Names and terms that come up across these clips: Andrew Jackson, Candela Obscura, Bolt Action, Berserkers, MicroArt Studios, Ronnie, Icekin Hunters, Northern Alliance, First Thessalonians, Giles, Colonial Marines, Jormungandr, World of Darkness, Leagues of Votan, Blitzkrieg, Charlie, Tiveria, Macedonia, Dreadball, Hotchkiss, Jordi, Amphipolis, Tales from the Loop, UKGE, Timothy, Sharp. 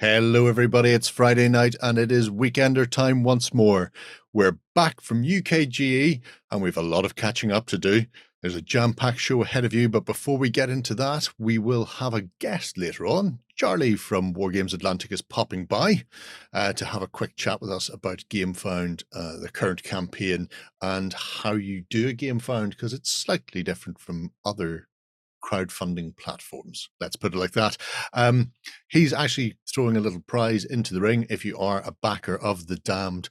Hello everybody, it's Friday night and it is Weekender time once more. We're back from UKGE and we've a lot of catching up to do. There's a jam-packed show ahead of you, but before we get into that, we will have a guest later on. Charlie from Wargames Atlantic is popping by to have a quick chat with us about Gamefound, the current campaign, and how you do a Gamefound, because it's slightly different from other crowdfunding platforms, let's put it like that. He's actually throwing a little prize into the ring if you are a backer of the Damned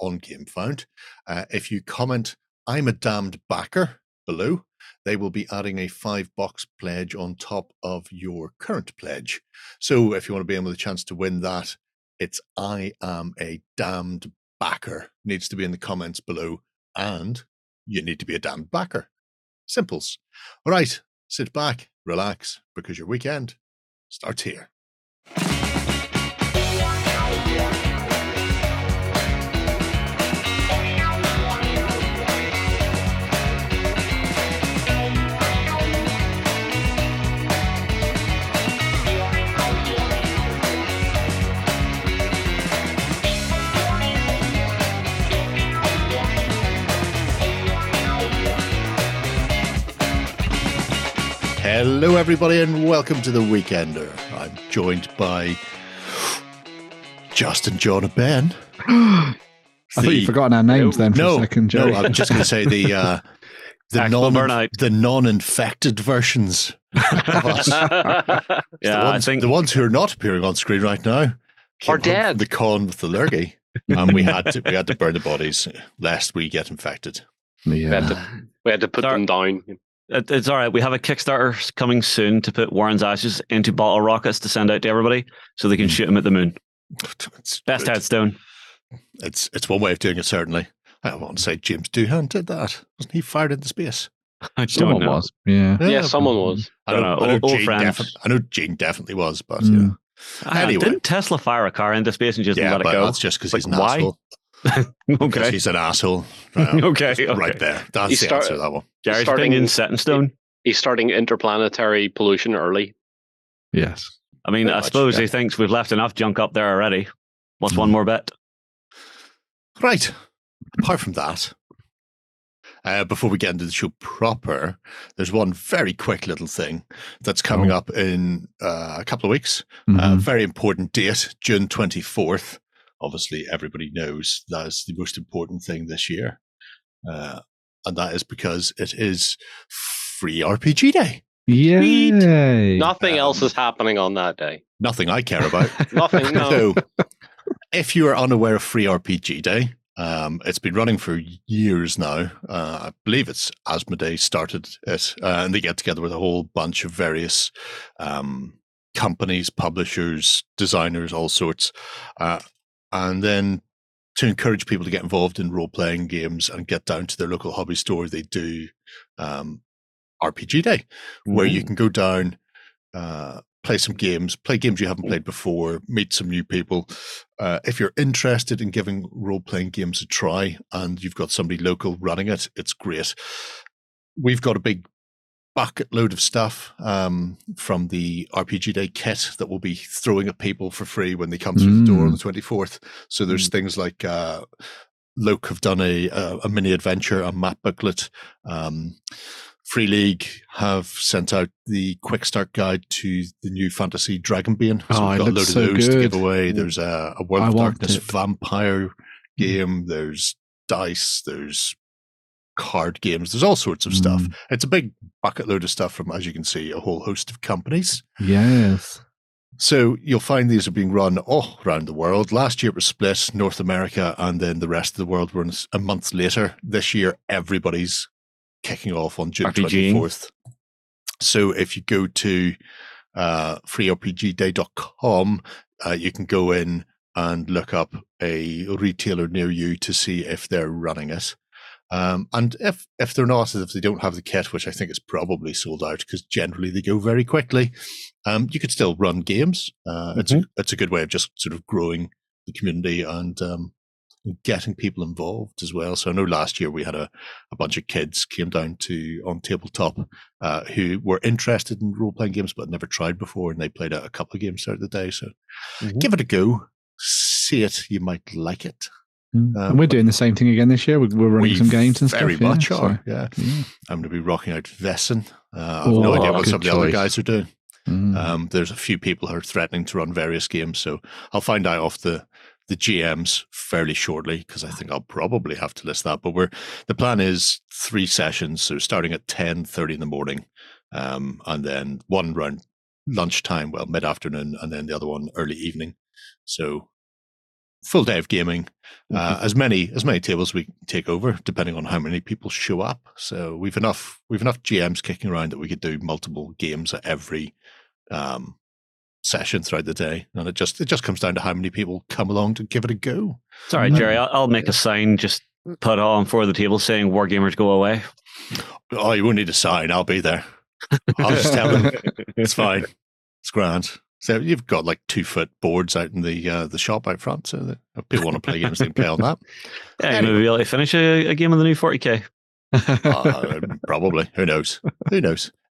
on Gamefound. If you comment "I'm a Damned backer" below, they will be adding a $5 pledge on top of your current pledge. So if you want to be in with a chance to win that, it's "I am a Damned backer" needs to be in the comments below, and you need to be a damned backer. Simples. All right, sit back, relax, because your weekend starts here. Hello everybody and welcome to the Weekender. I'm joined by Justin, John and Ben. I thought you'd forgotten our names then for a second, Joe. No, I'm just going to say the non-infected versions of us. I think the ones who are not appearing on screen right now are dead. The con with the lurgy. And we had to burn the bodies lest we get infected. Yeah. We had to put them down. It's all right. We have a Kickstarter coming soon to put Warren's ashes into bottle rockets to send out to everybody so they can shoot them at the moon. Best headstone. It's one way of doing it, certainly. I want to say James Doohan did that. Wasn't he fired into space? Someone was. Yeah, someone was. I know Gene definitely was, but yeah. Anyway. Didn't Tesla fire a car into space and just let it go? That's just because he's an asshole. Okay, he's an asshole. Okay, right there. That's the answer to that one. Jared's opinion set in stone. He's starting interplanetary pollution early. Yes, I mean, I suppose he thinks we've left enough junk up there already. What's one more bet? Right. Apart from that, before we get into the show proper, there's one very quick little thing that's coming up in a couple of weeks. Very important date, June 24th. Obviously, everybody knows that is the most important thing this year. And that is because it is Free RPG Day. Yay! Nothing else is happening on that day. Nothing I care about. Nothing, no. So, if you are unaware of Free RPG Day, it's been running for years now. I believe it's Asmodee started it. And they get together with a whole bunch of various companies, publishers, designers, all sorts. And then to encourage people to get involved in role-playing games and get down to their local hobby store, they do RPG Day, where you can go down, play some games, play games you haven't played before, meet some new people. If you're interested in giving role-playing games a try and you've got somebody local running it, it's great. We've got a big bucket load of stuff from the RPG Day kit that we'll be throwing at people for free when they come through the door on the 24th. So there's things like Luke have done a mini adventure, a map booklet. Free League have sent out the quick start guide to the new fantasy Dragonbane. So we've got a load of those to give away. Yeah. There's a World of Darkness vampire game. There's dice. There's card games. There's all sorts of stuff. It's a big bucket load of stuff from, as you can see, a whole host of companies. Yes. So you'll find these are being run all around the world. Last year it was split North America and then the rest of the world were a month later. This year everybody's kicking off on June 24th. So if you go to freerpgday.com, you can go in and look up a retailer near you to see if they're running it. And if they're not, if they don't have the kit, which I think is probably sold out because generally they go very quickly, you could still run games. It's a good way of just sort of growing the community and getting people involved as well. So I know last year we had a bunch of kids came down to on tabletop who were interested in role-playing games but never tried before, and they played out a couple of games throughout the day. So give it a go. See it. You might like it. And we're doing the same thing again this year. We're running some games and stuff. Very much. I'm going to be rocking out Vason. I have no idea what some of the other guys are doing. There's a few people who are threatening to run various games, so I'll find out off the GMs fairly shortly, because I think I'll probably have to list that. But the plan is 3 sessions, so starting at 10:30 in the morning, and then one round lunchtime, well, mid-afternoon, and then the other one early evening. So full day of gaming, as many tables we take over, depending on how many people show up. So we've enough GMs kicking around that we could do multiple games at every session throughout the day, and it just comes down to how many people come along to give it a go. Sorry, Jerry, I'll make a sign just put on for the table saying "War Gamers go away." Oh, you won't need a sign. I'll be there. I'll just tell them it's fine. It's grand. So you've got like 2-foot boards out in the shop out front, so that if people want to play games, they can play on that. Yeah, anyway. Maybe we'll finish a game of the new 40k. Probably. Who knows?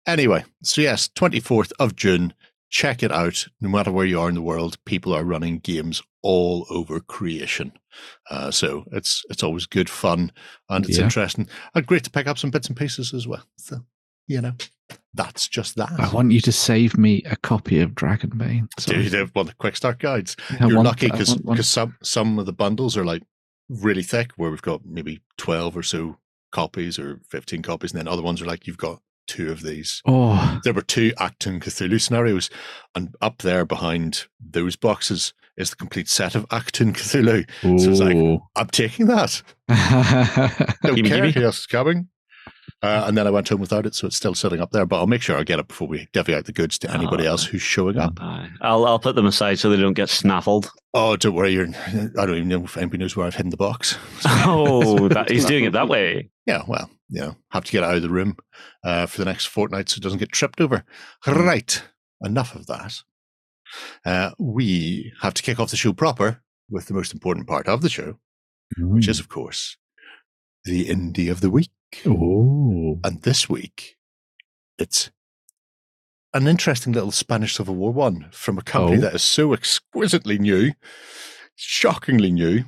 Anyway, so yes, 24th of June. Check it out. No matter where you are in the world, people are running games all over creation. So it's always good fun, and it's interesting. And great to pick up some bits and pieces as well. So, that's just that. I want you to save me a copy of Dragonbane. Dude, I want the quick start guides. You're lucky because some of the bundles are like really thick, where we've got maybe 12 or so copies or 15 copies, and then other ones are like, you've got 2 of these. Oh, there were 2 Acton Cthulhu scenarios, and up there behind those boxes is the complete set of Acton Cthulhu. Ooh. So it's like, I'm taking that. Don't care who else is coming. And then I went home without it, so it's still sitting up there. But I'll make sure I get it before we divvy out the goods to anybody else who's showing up. I'll put them aside so they don't get snaffled. Oh, don't worry. I don't even know if anybody knows where I've hidden the box. Oh, he's doing it that way. Yeah, well, have to get out of the room for the next fortnight so it doesn't get tripped over. Right, enough of that. We have to kick off the show proper with the most important part of the show, which is, of course, the Indie of the Week. Oh, and this week it's an interesting little Spanish Civil War one from a company that is so exquisitely new, shockingly new,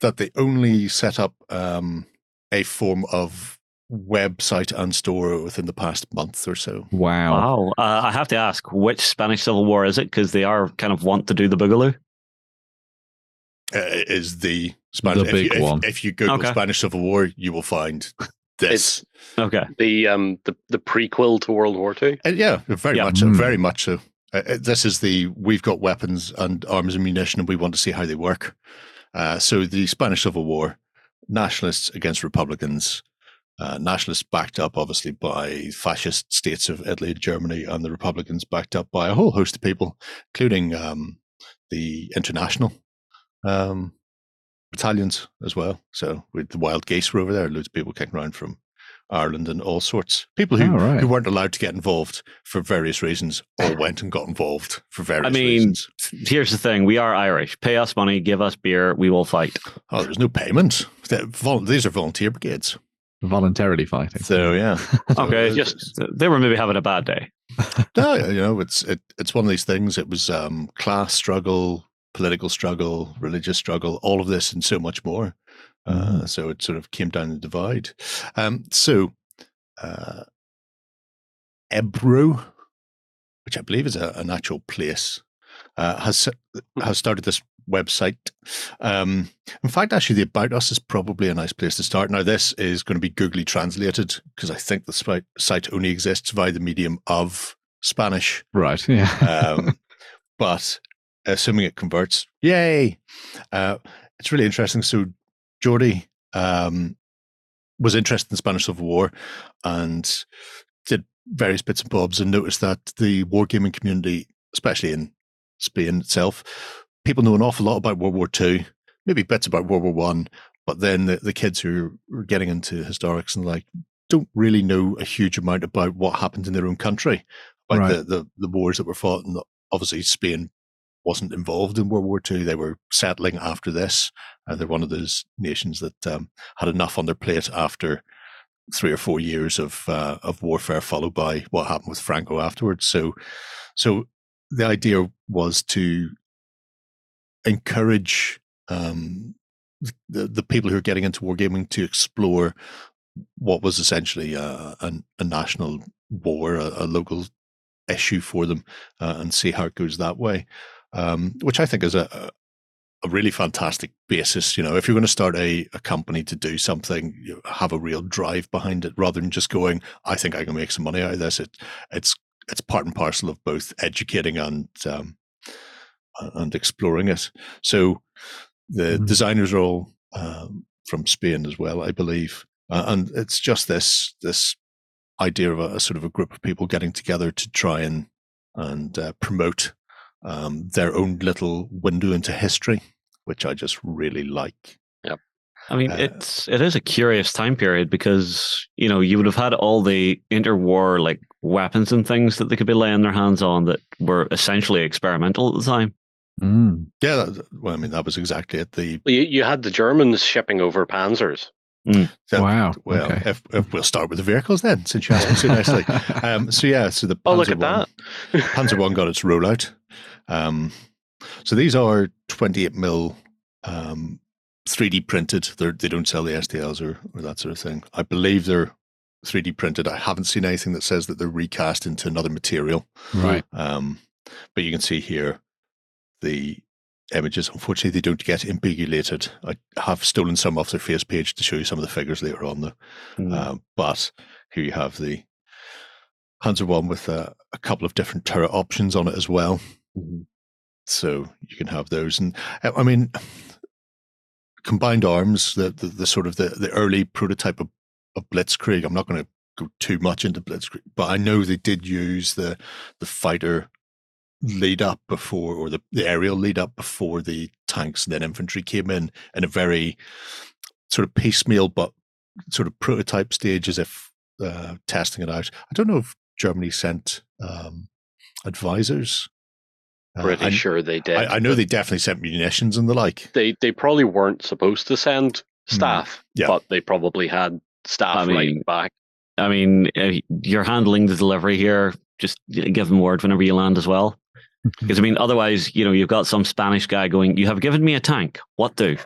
that they only set up a form of website and store within the past month or so. Wow. I have to ask, which Spanish Civil War is it? Because they are kind of want to do the Boogaloo. Is the Spanish the big one? If you Google Spanish Civil War, you will find this. The prequel to World War II. Very much so. This is the we've got weapons and arms and munition, and we want to see how they work. So the Spanish Civil War, nationalists against Republicans, nationalists backed up obviously by fascist states of Italy and Germany, and the Republicans backed up by a whole host of people, including the International battalions as well. So with the wild geese were over there, loads of people kicking around from Ireland and all sorts. People who weren't allowed to get involved for various reasons all went and got involved for various reasons. Here's the thing. We are Irish. Pay us money, give us beer, we will fight. Oh, there's no payment. These are volunteer brigades. Voluntarily fighting. So, yeah. They were maybe having a bad day. No, it's one of these things. It was class struggle, political struggle, religious struggle, all of this and so much more. So it sort of came down the divide. So Ebru, which I believe is an actual place, has started this website. In fact, actually, the About Us is probably a nice place to start. Now, this is going to be googly translated because I think the site only exists via the medium of Spanish. Right, yeah. But assuming it converts, yay! It's really interesting. So Jordi was interested in the Spanish Civil War and did various bits and bobs and noticed that the wargaming community, especially in Spain itself, people know an awful lot about World War II, maybe bits about World War I, but then the kids who are getting into historics and like don't really know a huge amount about what happened in their own country, about the wars that were fought, and obviously Spain wasn't involved in World War II. They were settling after this. They're one of those nations that had enough on their plate after 3 or 4 years of warfare, followed by what happened with Franco afterwards. So the idea was to encourage the people who are getting into wargaming to explore what was essentially a national war, a local issue for them, and see how it goes that way, which I think is a really fantastic basis. You know, if you're going to start a company to do something, you have a real drive behind it rather than just going, I think I can make some money out of this. It's part and parcel of both educating and exploring it. So the designers are all from Spain as well, I believe. And it's just this idea of a sort of a group of people getting together to try and promote their own little window into history, which I just really like. Yep. I mean, it is a curious time period because, you know, you would have had all the interwar like weapons and things that they could be laying their hands on that were essentially experimental at the time. Mm. Yeah, that was exactly it. You had the Germans shipping over panzers. Mm. So, wow. Well, okay. if we'll start with the vehicles then, since you asked me so nicely. So the Panzer Panzer One got its rollout. So these are 28mm 3D printed. They don't sell the STLs or that sort of thing. I believe they're 3D printed. I haven't seen anything that says that they're recast into another material. Right. But you can see here the images. Unfortunately, they don't get invigilated. I have stolen some off their face page to show you some of the figures later on, though. Mm. But here you have the Panzer One with a couple of different turret options on it as well. Mm-hmm. So you can have those, and I mean, combined arms, the sort of the early prototype of Blitzkrieg. I'm not going to go too much into Blitzkrieg, but I know they did use the fighter lead up before, or the aerial lead up before the tanks and then infantry came in a very sort of piecemeal but sort of prototype stage, as if testing it out. I don't know if Germany sent advisors. Pretty sure they did. I know they definitely sent munitions and the like. They probably weren't supposed to send staff, but they probably had staff writing back. I mean, you're handling the delivery here. Just give them word whenever you land as well. Because, I mean, otherwise, you know, you've got some Spanish guy going, you have given me a tank. What do?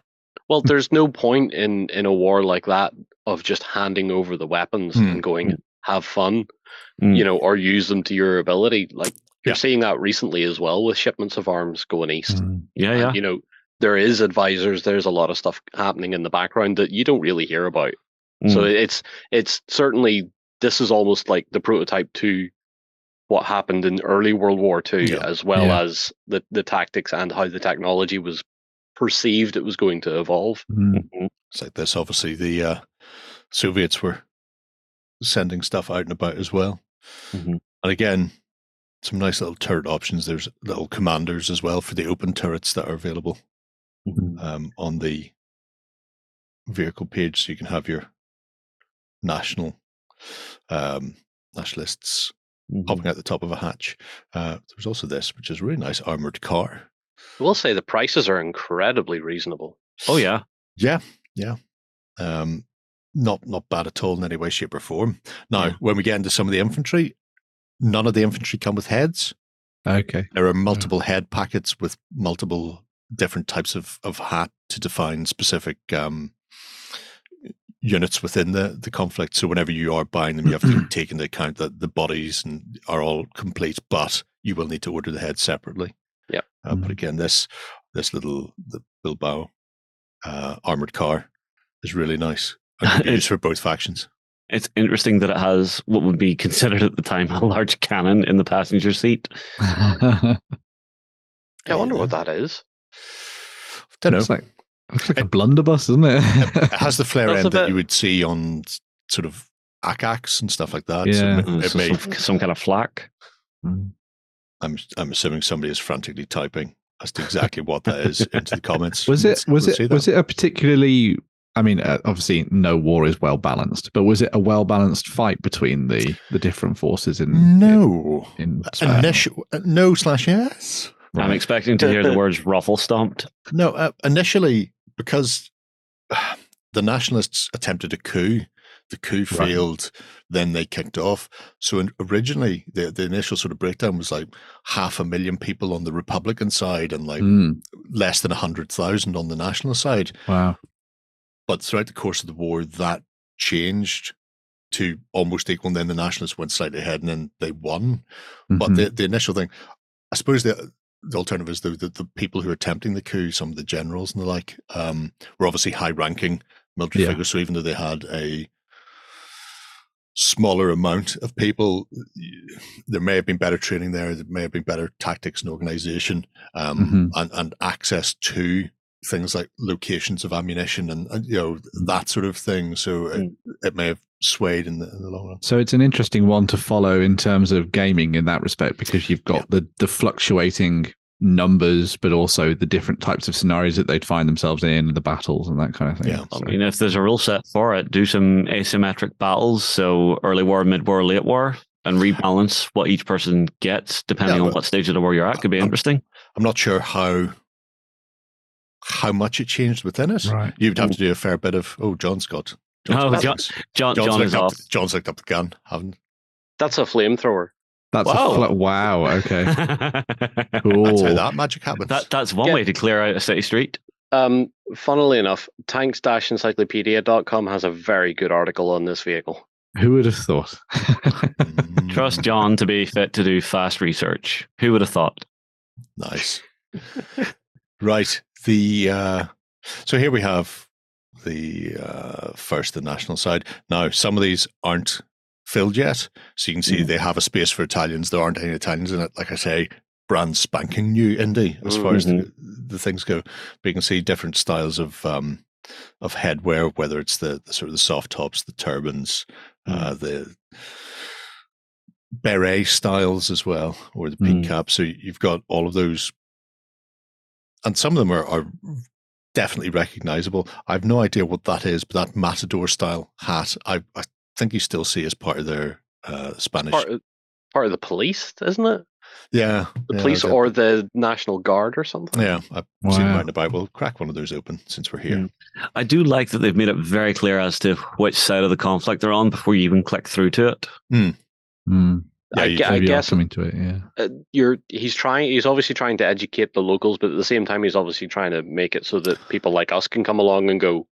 Well, there's no point in a war like that of just handing over the weapons and going, have fun, you know, or use them to your ability. Like, you're seeing that recently as well with shipments of arms going east. Yeah. You know, there is advisors. There's a lot of stuff happening in the background that you don't really hear about. So it's certainly, this is almost like the prototype to what happened in early World War II, as well as the tactics and how the technology was perceived it was going to evolve. Mm-hmm. It's like this, obviously, the Soviets were sending stuff out and about as well. Mm-hmm. And again, some nice little turret options. There's little commanders as well for the open turrets that are available on the vehicle page. So you can have your nationalists popping out the top of a hatch. There's also this, which is a really nice armored car. I will say the prices are incredibly reasonable. Oh yeah, yeah. Not bad at all in any way, shape, or form. Now, when we get into some of the infantry. None of the infantry come with heads. Okay. There are multiple head packets with multiple different types of hat to define specific units within the conflict. So whenever you are buying them, you have to take into account that the bodies are all complete, but you will need to order the heads separately. Yeah. But again, this little Bilbao armored car is really nice. And can be used for both factions. It's interesting that it has what would be considered at the time a large cannon in the passenger seat. I wonder what that is. I don't know. It's like a blunderbuss, isn't it? It has the flare end that you would see on sort of acacs and stuff like that. Yeah. So it may some kind of flak. I'm assuming somebody is frantically typing as to exactly what that is into the comments. Was it a particularly... I mean, obviously, no war is well balanced, but was it a well balanced fight between the different forces in? No, in Spanish, no / yes. Right. I'm expecting to hear the words ruffle stomped. No, initially, because the Nationalists attempted a coup, the coup failed, then they kicked off. So originally, the initial sort of breakdown was like 500,000 people on the Republican side and like less than 100,000 on the Nationalist side. Wow. But throughout the course of the war, that changed to almost equal, and then the Nationalists went slightly ahead and then they won. Mm-hmm. But the initial thing, I suppose the alternative is the people who are attempting the coup, some of the generals and the like, were obviously high-ranking military figures, so even though they had a smaller amount of people, there may have been better training there, there may have been better tactics and organization, and access to things like locations of ammunition and you know, that sort of thing. So it may have swayed in the long run. So it's an interesting one to follow in terms of gaming in that respect, because you've got the fluctuating numbers, but also the different types of scenarios that they'd find themselves in, the battles and that kind of thing. Yeah. So. I mean, if there's a rule set for it, do some asymmetric battles, so early war, mid war, late war, and rebalance what each person gets depending on what stage of the war you're at. Could be interesting. I'm not sure how much it changed within it. Right. You'd have to do a fair bit of, John's looked up the gun, haven't? That's a flamethrower. That's wow, okay. Cool. That's how that magic happens. That's one way to clear out a city street. Funnily enough, tanks-encyclopedia.com has a very good article on this vehicle. Who would have thought? Trust John to be fit to do fast research. Who would have thought? Nice. Right. So here we have the national side. Now, some of these aren't filled yet, so you can see they have a space for Italians. There aren't any Italians in it. Like I say, brand spanking new indie as far as the things go. But you can see different styles of headwear, whether it's the sort of the soft tops, the turbans, the beret styles as well, or the peak cap. So you've got all of those, and some of them are definitely recognizable. I've no idea what that is, but that matador style hat, I think you still see as part of their Spanish. Part of the police, isn't it? Yeah. The police or the National Guard or something. Yeah. I've seen around about. We'll crack one of those open since we're here. Yeah. I do like that they've made it very clear as to which side of the conflict they're on before you even click through to it. Yeah, I guess coming to it, he's obviously trying to educate the locals, but at the same time he's obviously trying to make it so that people like us can come along and go,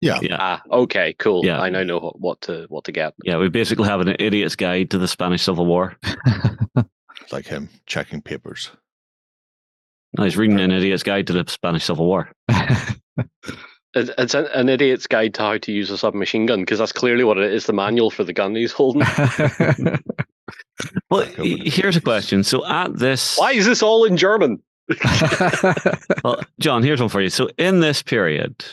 okay, cool, I now know what to get. Yeah, we basically have an idiot's guide to the Spanish Civil War. Like him checking papers. No, he's reading an idiot's guide to the Spanish Civil War. It's an idiot's guide to how to use a submachine gun, because that's clearly what it is, the manual for the gun he's holding. Well, here's a question. So at this... Why is this all in German? Well, John, here's one for you. So in this period...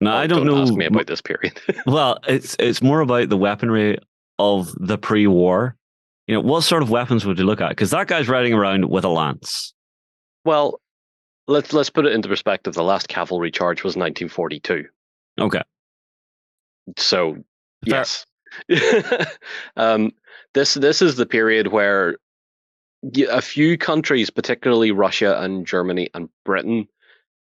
Now, well, I don't know... Ask me about this period. Well, it's more about the weaponry of the pre-war. You know, what sort of weapons would you look at? Because that guy's riding around with a lance. Well, let's put it into perspective. The last cavalry charge was 1942. Okay. So, yes. This is the period where a few countries, particularly Russia and Germany and Britain,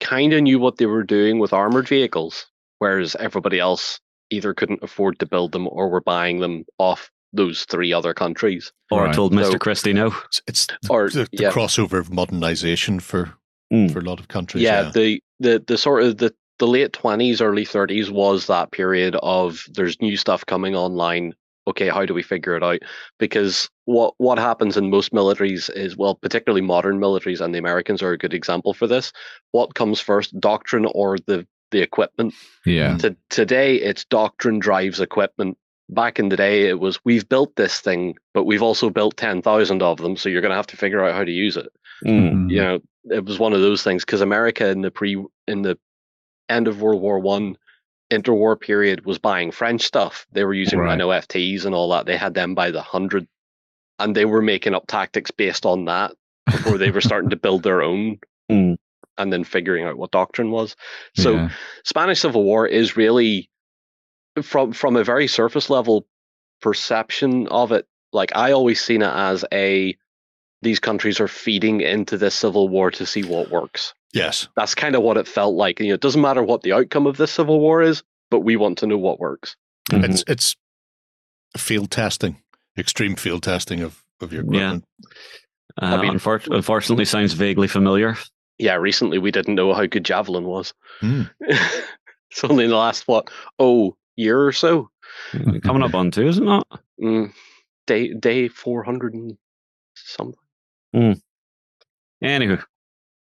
kind of knew what they were doing with armored vehicles, whereas everybody else either couldn't afford to build them or were buying them off those three other countries. Or told Mr. Christie no. It's the crossover of modernization for a lot of countries. Yeah, the sort of the late 20s, early 30s was that period of there's new stuff coming online. Okay, how do we figure it out? Because what happens in most militaries is, well, particularly modern militaries, and the Americans are a good example for this, what comes first, doctrine or the equipment? Yeah. Today, it's doctrine drives equipment. Back in the day, it was, we've built this thing, but we've also built 10,000 of them, so you're going to have to figure out how to use it. Mm. You know, it was one of those things, because America in the end of World War I, interwar period, was buying French stuff. They were using Rhino FTs and all that. They had them by the 100, and they were making up tactics based on that before they were starting to build their own and then figuring out what doctrine was. So Spanish Civil War is really, from a very surface level perception of it, like I always seen it as a these countries are feeding into this civil war to see what works. Yes. That's kind of what it felt like. You know, it doesn't matter what the outcome of this civil war is, but we want to know what works. Mm-hmm. It's field testing, extreme field testing of your equipment. Yeah. I mean, unfortunately, sounds vaguely familiar. Yeah, recently we didn't know how good Javelin was. Mm. It's only in the last, year or so. Coming up on two, isn't it? Mm. Day 400 and something. Mm. Anywho.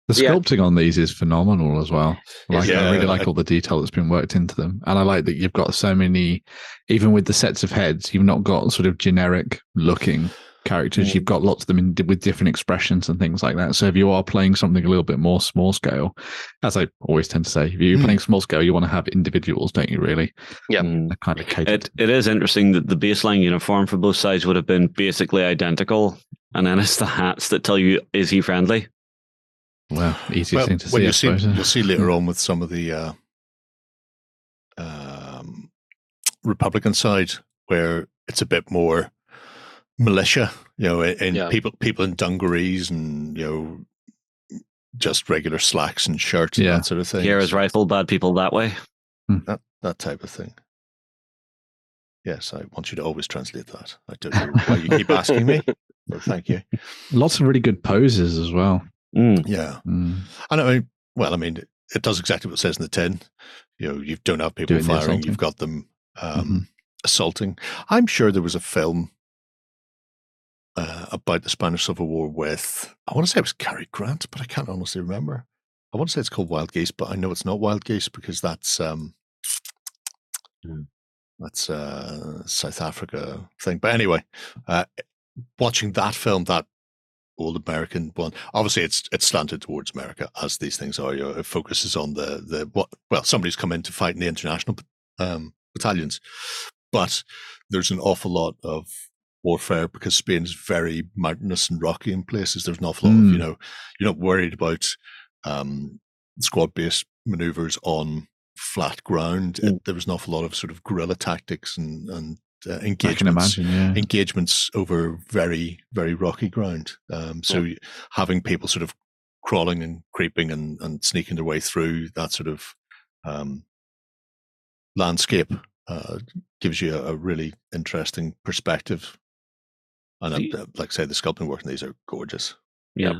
The sculpting on these is phenomenal as well. Like, I really like all the detail that's been worked into them. And I like that you've got so many, even with the sets of heads, you've not got sort of generic looking characters. Mm. You've got lots of them with different expressions and things like that. So if you are playing something a little bit more small scale, as I always tend to say, if you're playing small scale, you want to have individuals, don't you, really? Yeah. Kind of it is interesting that the baseline uniform for both sides would have been basically identical. And then it's the hats that tell you, is he friendly? Well, easiest thing to see. You'll see later on with some of the Republican side where it's a bit more militia, people in dungarees and just regular slacks and shirts and that sort of thing. Here is rifle, bad people that way. That type of thing. Yes, I want you to always translate that. I don't know why you keep asking me. Well, thank you. Lots of really good poses as well. Mm. Yeah. Mm. And I mean, it does exactly what it says in the tin. You don't have people firing, you've got them assaulting. I'm sure there was a film about the Spanish Civil War with, I want to say it was Cary Grant, but I can't honestly remember. I want to say it's called Wild Geese, but I know it's not Wild Geese because that's that's a South Africa thing. But anyway, watching that film, that old American one. Obviously, it's slanted towards America, as these things are. It focuses on somebody's come in to fight in the international battalions, but there's an awful lot of warfare because Spain's very mountainous and rocky in places. There's an awful lot of you're not worried about squad based maneuvers on flat ground. There was an awful lot of sort of guerrilla tactics and engagements over very, very rocky ground. So having people sort of crawling and creeping and sneaking their way through that sort of landscape gives you a really interesting perspective. And like I say, the sculpting work in these are gorgeous. Yeah.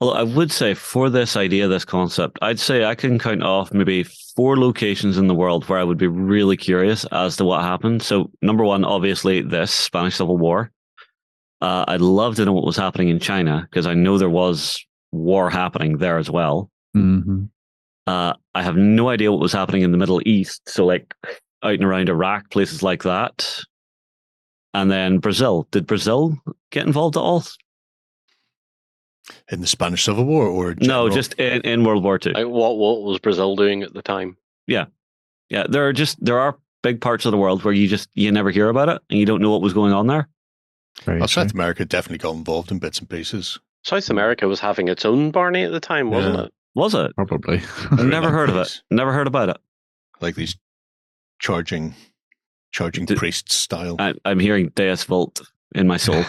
Well, I would say for this idea, this concept, I'd say I can count off maybe 4 locations in the world where I would be really curious as to what happened. So number one, obviously, this Spanish Civil War. I'd love to know what was happening in China because I know there was war happening there as well. Mm-hmm. I have no idea what was happening in the Middle East. So like out and around Iraq, places like that. And then Brazil. Did Brazil get involved at all? In the Spanish Civil War, or general? No, just in World War II. What was Brazil doing at the time? Yeah. There are big parts of the world where you never hear about it, and you don't know what was going on there. South America definitely got involved in bits and pieces. South America was having its own Barney at the time, wasn't it? Was it? Probably. I've never heard of it. Never heard about it. Like these charging priest style. I'm hearing Deus Vult in my soul.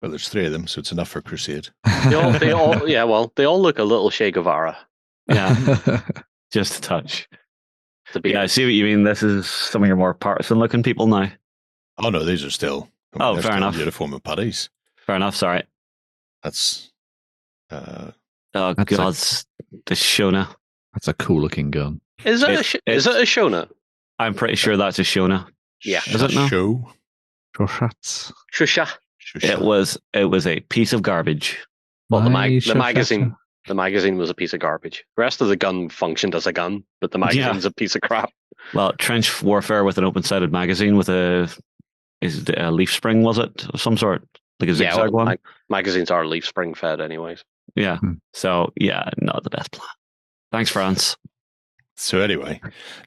Well, there's 3 of them, so it's enough for a crusade. They all look a little Che Guevara. Yeah, just a touch. I see what you mean. This is some of your more partisan-looking people now. Oh, no, these are still... fair enough. Uniform of putties. Fair enough, sorry. That's... God, the Shona. That's a cool-looking gun. Is it a Shona? I'm pretty sure that's a Shona. Yeah. Is it now? Shusha. It was a piece of garbage. Well, the magazine was a piece of garbage. The rest of the gun functioned as a gun, but the magazine's a piece of crap. Well, trench warfare with an open-sided magazine with a leaf spring, was it, of some sort, like a zigzag one. Magazines are leaf spring fed, anyways. Yeah. So not the best plan. Thanks, France. So anyway,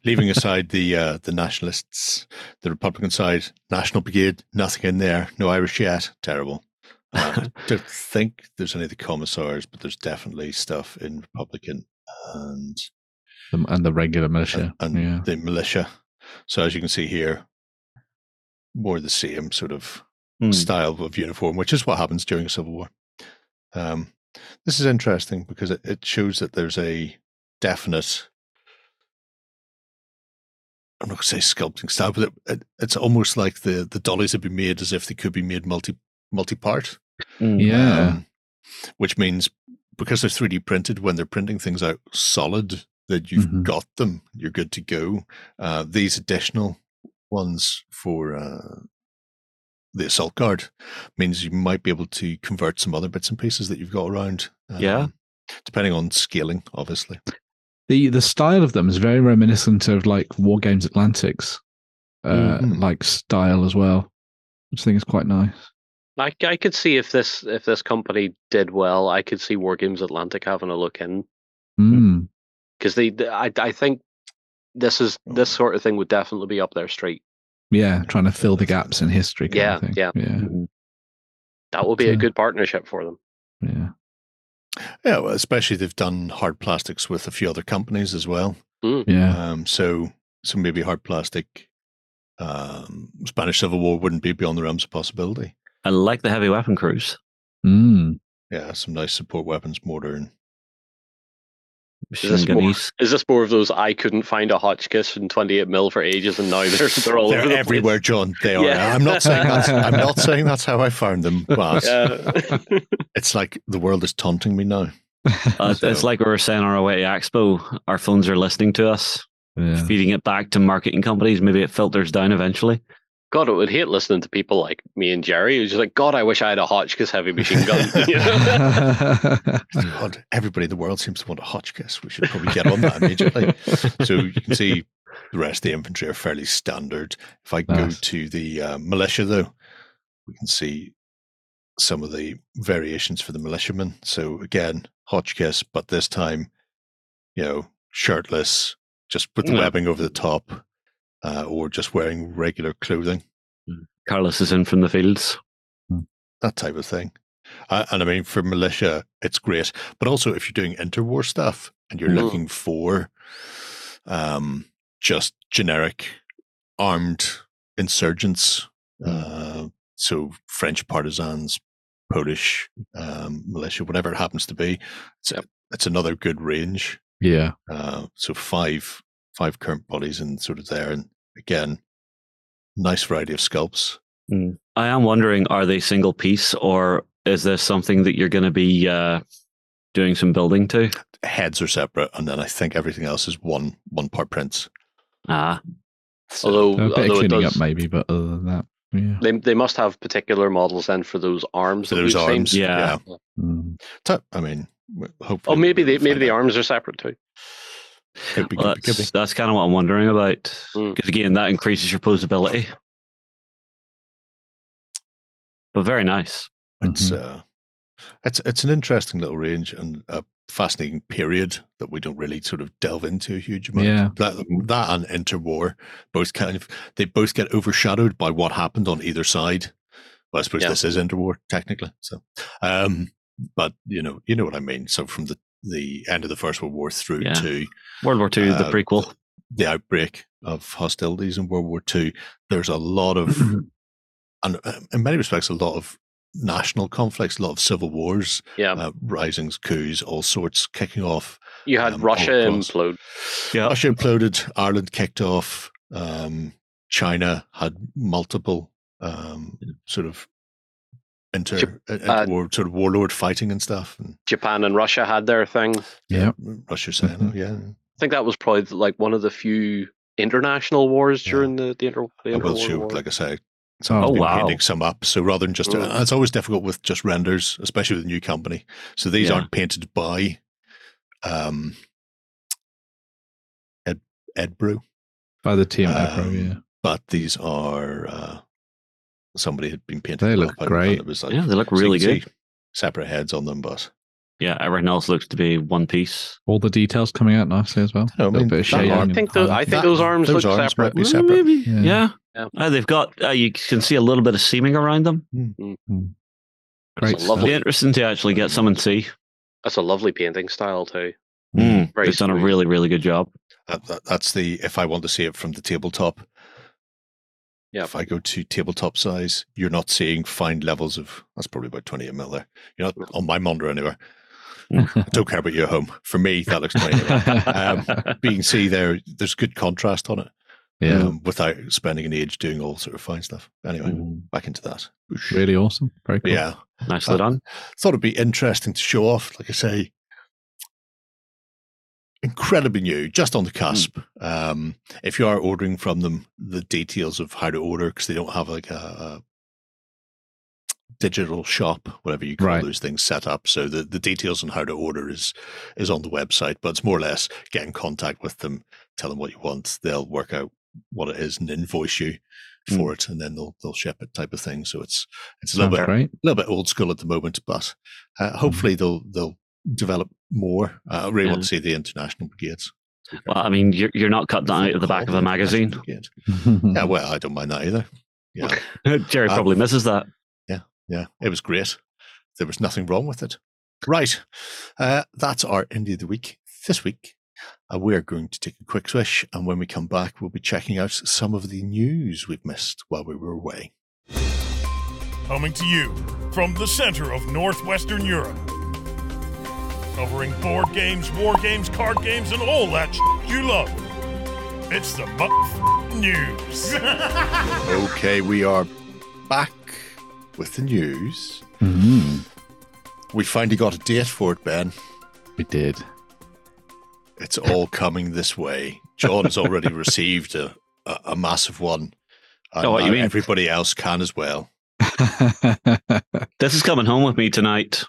leaving aside the nationalists, the Republican side, National Brigade, nothing in there, no Irish yet, terrible. I don't think there's any of the Commissars, but there's definitely stuff in Republican and the regular militia and the militia. So as you can see here, more the same sort of style of uniform, which is what happens during a civil war. This is interesting because it shows that there's a definite, I'm not going to say sculpting style, but it's almost like the dollies have been made as if they could be made multi-part. Yeah. Which means because they're 3D printed, when they're printing things out solid, that you've got them, you're good to go. These additional ones for the assault guard means you might be able to convert some other bits and pieces that you've got around. Yeah. Depending on scaling, obviously. The style of them is very reminiscent of like Wargames Atlantic's like style as well, which I think is quite nice. I could see if this company did well, I could see Wargames Atlantic having a look in. Because I think this sort of thing would definitely be up their street. Yeah, trying to fill the gaps in history. Kind of thing. That will be a good partnership for them. Yeah. Yeah, well, especially they've done hard plastics with a few other companies as well. So maybe hard plastic Spanish Civil War wouldn't be beyond the realms of possibility. I like the heavy weapon crews. Yeah, some nice support weapons, mortar and... Is this more of those I couldn't find a Hotchkiss in 28 mil for ages and now they're all over everywhere, John. They are. Yeah. I'm not saying that's how I found them, but it's like the world is taunting me now. It's like we were saying on our way to Expo, our phones are listening to us, feeding it back to marketing companies. Maybe it filters down eventually. God, it would hate listening to people like me and Jerry who's just like, God, I wish I had a Hotchkiss heavy machine gun. God, everybody in the world seems to want a Hotchkiss. We should probably get on that immediately. So you can see the rest of the infantry are fairly standard. If I go to the militia, though, we can see some of the variations for the militiamen. So again, Hotchkiss, but this time, shirtless, just put the webbing over the top. Or just wearing regular clothing. Carlos is in from the fields. That type of thing. And I mean, for militia, it's great. But also, if you're doing interwar stuff and you're looking for just generic armed insurgents, so French partisans, Polish militia, whatever it happens to be, it's another good range. Yeah. So five current bodies and sort of there. And again, nice variety of sculpts. I am wondering, are they single piece or is there something that you're going to be doing some building to? Heads are separate. And then I think everything else is one part prints. So, although it does, up maybe, but other than that, they must have particular models then for those arms. Yeah. I mean, hopefully. Oh, maybe the arms are separate too. Well, that's kind of what I'm wondering about, because again, that increases your posability. But very nice. It's an interesting little range and a fascinating period that we don't really sort of delve into a huge amount. Yeah. That and interwar both get overshadowed by what happened on either side. Well, I suppose this is interwar technically. So, but you know what I mean. So from the end of the First World War through to World War II, the prequel, the outbreak of hostilities in World War II. There's a lot of, and in many respects, a lot of national conflicts, a lot of civil wars, risings, coups, all sorts kicking off. You had Russia implode. Yeah. Russia imploded. Ireland kicked off. China had multiple sort of interwar sort of warlord fighting and stuff. And Japan and Russia had their thing. Yeah, Russia, China. I think that was probably like one of the few international wars during the interwar. Like I say, painting some up. So rather than just, it's always difficult with just renders, especially with a new company. So these aren't painted by Ebru, by the team Ebru, but these are. Somebody had been painting. They look great. It was like, they look really good. Separate heads on them, but everything else looks to be one piece. All the details coming out nicely as well. No, I mean, I think those arms look separate. Might be separate. Maybe. Yeah. They've got. You can see a little bit of seaming around them. Great. Lovely. Interesting to actually get some and see. That's a lovely painting style too. They've done a really, really good job. That's the if I want to see it from the tabletop. Yeah. If I go to tabletop size, you're not seeing fine levels of, that's probably about 28 mil there. You're not on my monitor anywhere. I don't care about your home. For me, that looks 28 mil. But you can see there's good contrast on it. Yeah. Without spending an age doing all sort of fine stuff. Anyway, back into that. Really awesome. Very cool. Yeah. Nicely done. Thought it'd be interesting to show off. Like I say, incredibly new, just on the cusp. If you are ordering from them, the details of how to order, because they don't have like a digital shop, whatever you call those things, set up. So the details on how to order is on the website, but it's more or less get in contact with them, tell them what you want, they'll work out what it is and invoice you for it, and then they'll ship it, type of thing. So it's a little bit old school at the moment, but hopefully they'll develop more. I really want to see the international brigades. Well, I mean, you're not cutting that out of the back of a magazine. Yeah, well, I don't mind that either. Yeah, Jerry probably misses that. Yeah, it was great. There was nothing wrong with it. Right, that's our Indie of the Week this week. We're going to take a quick swish, and when we come back, we'll be checking out some of the news we've missed while we were away. Coming to you from the center of Northwestern Europe. Covering board games, war games, card games, and all that you love. It's the news. Okay, we are back with the news. We finally got a date for it, Ben. We did. It's all coming this way. John has already received a massive one. And what you mean? Everybody else can as well. This is coming home with me tonight.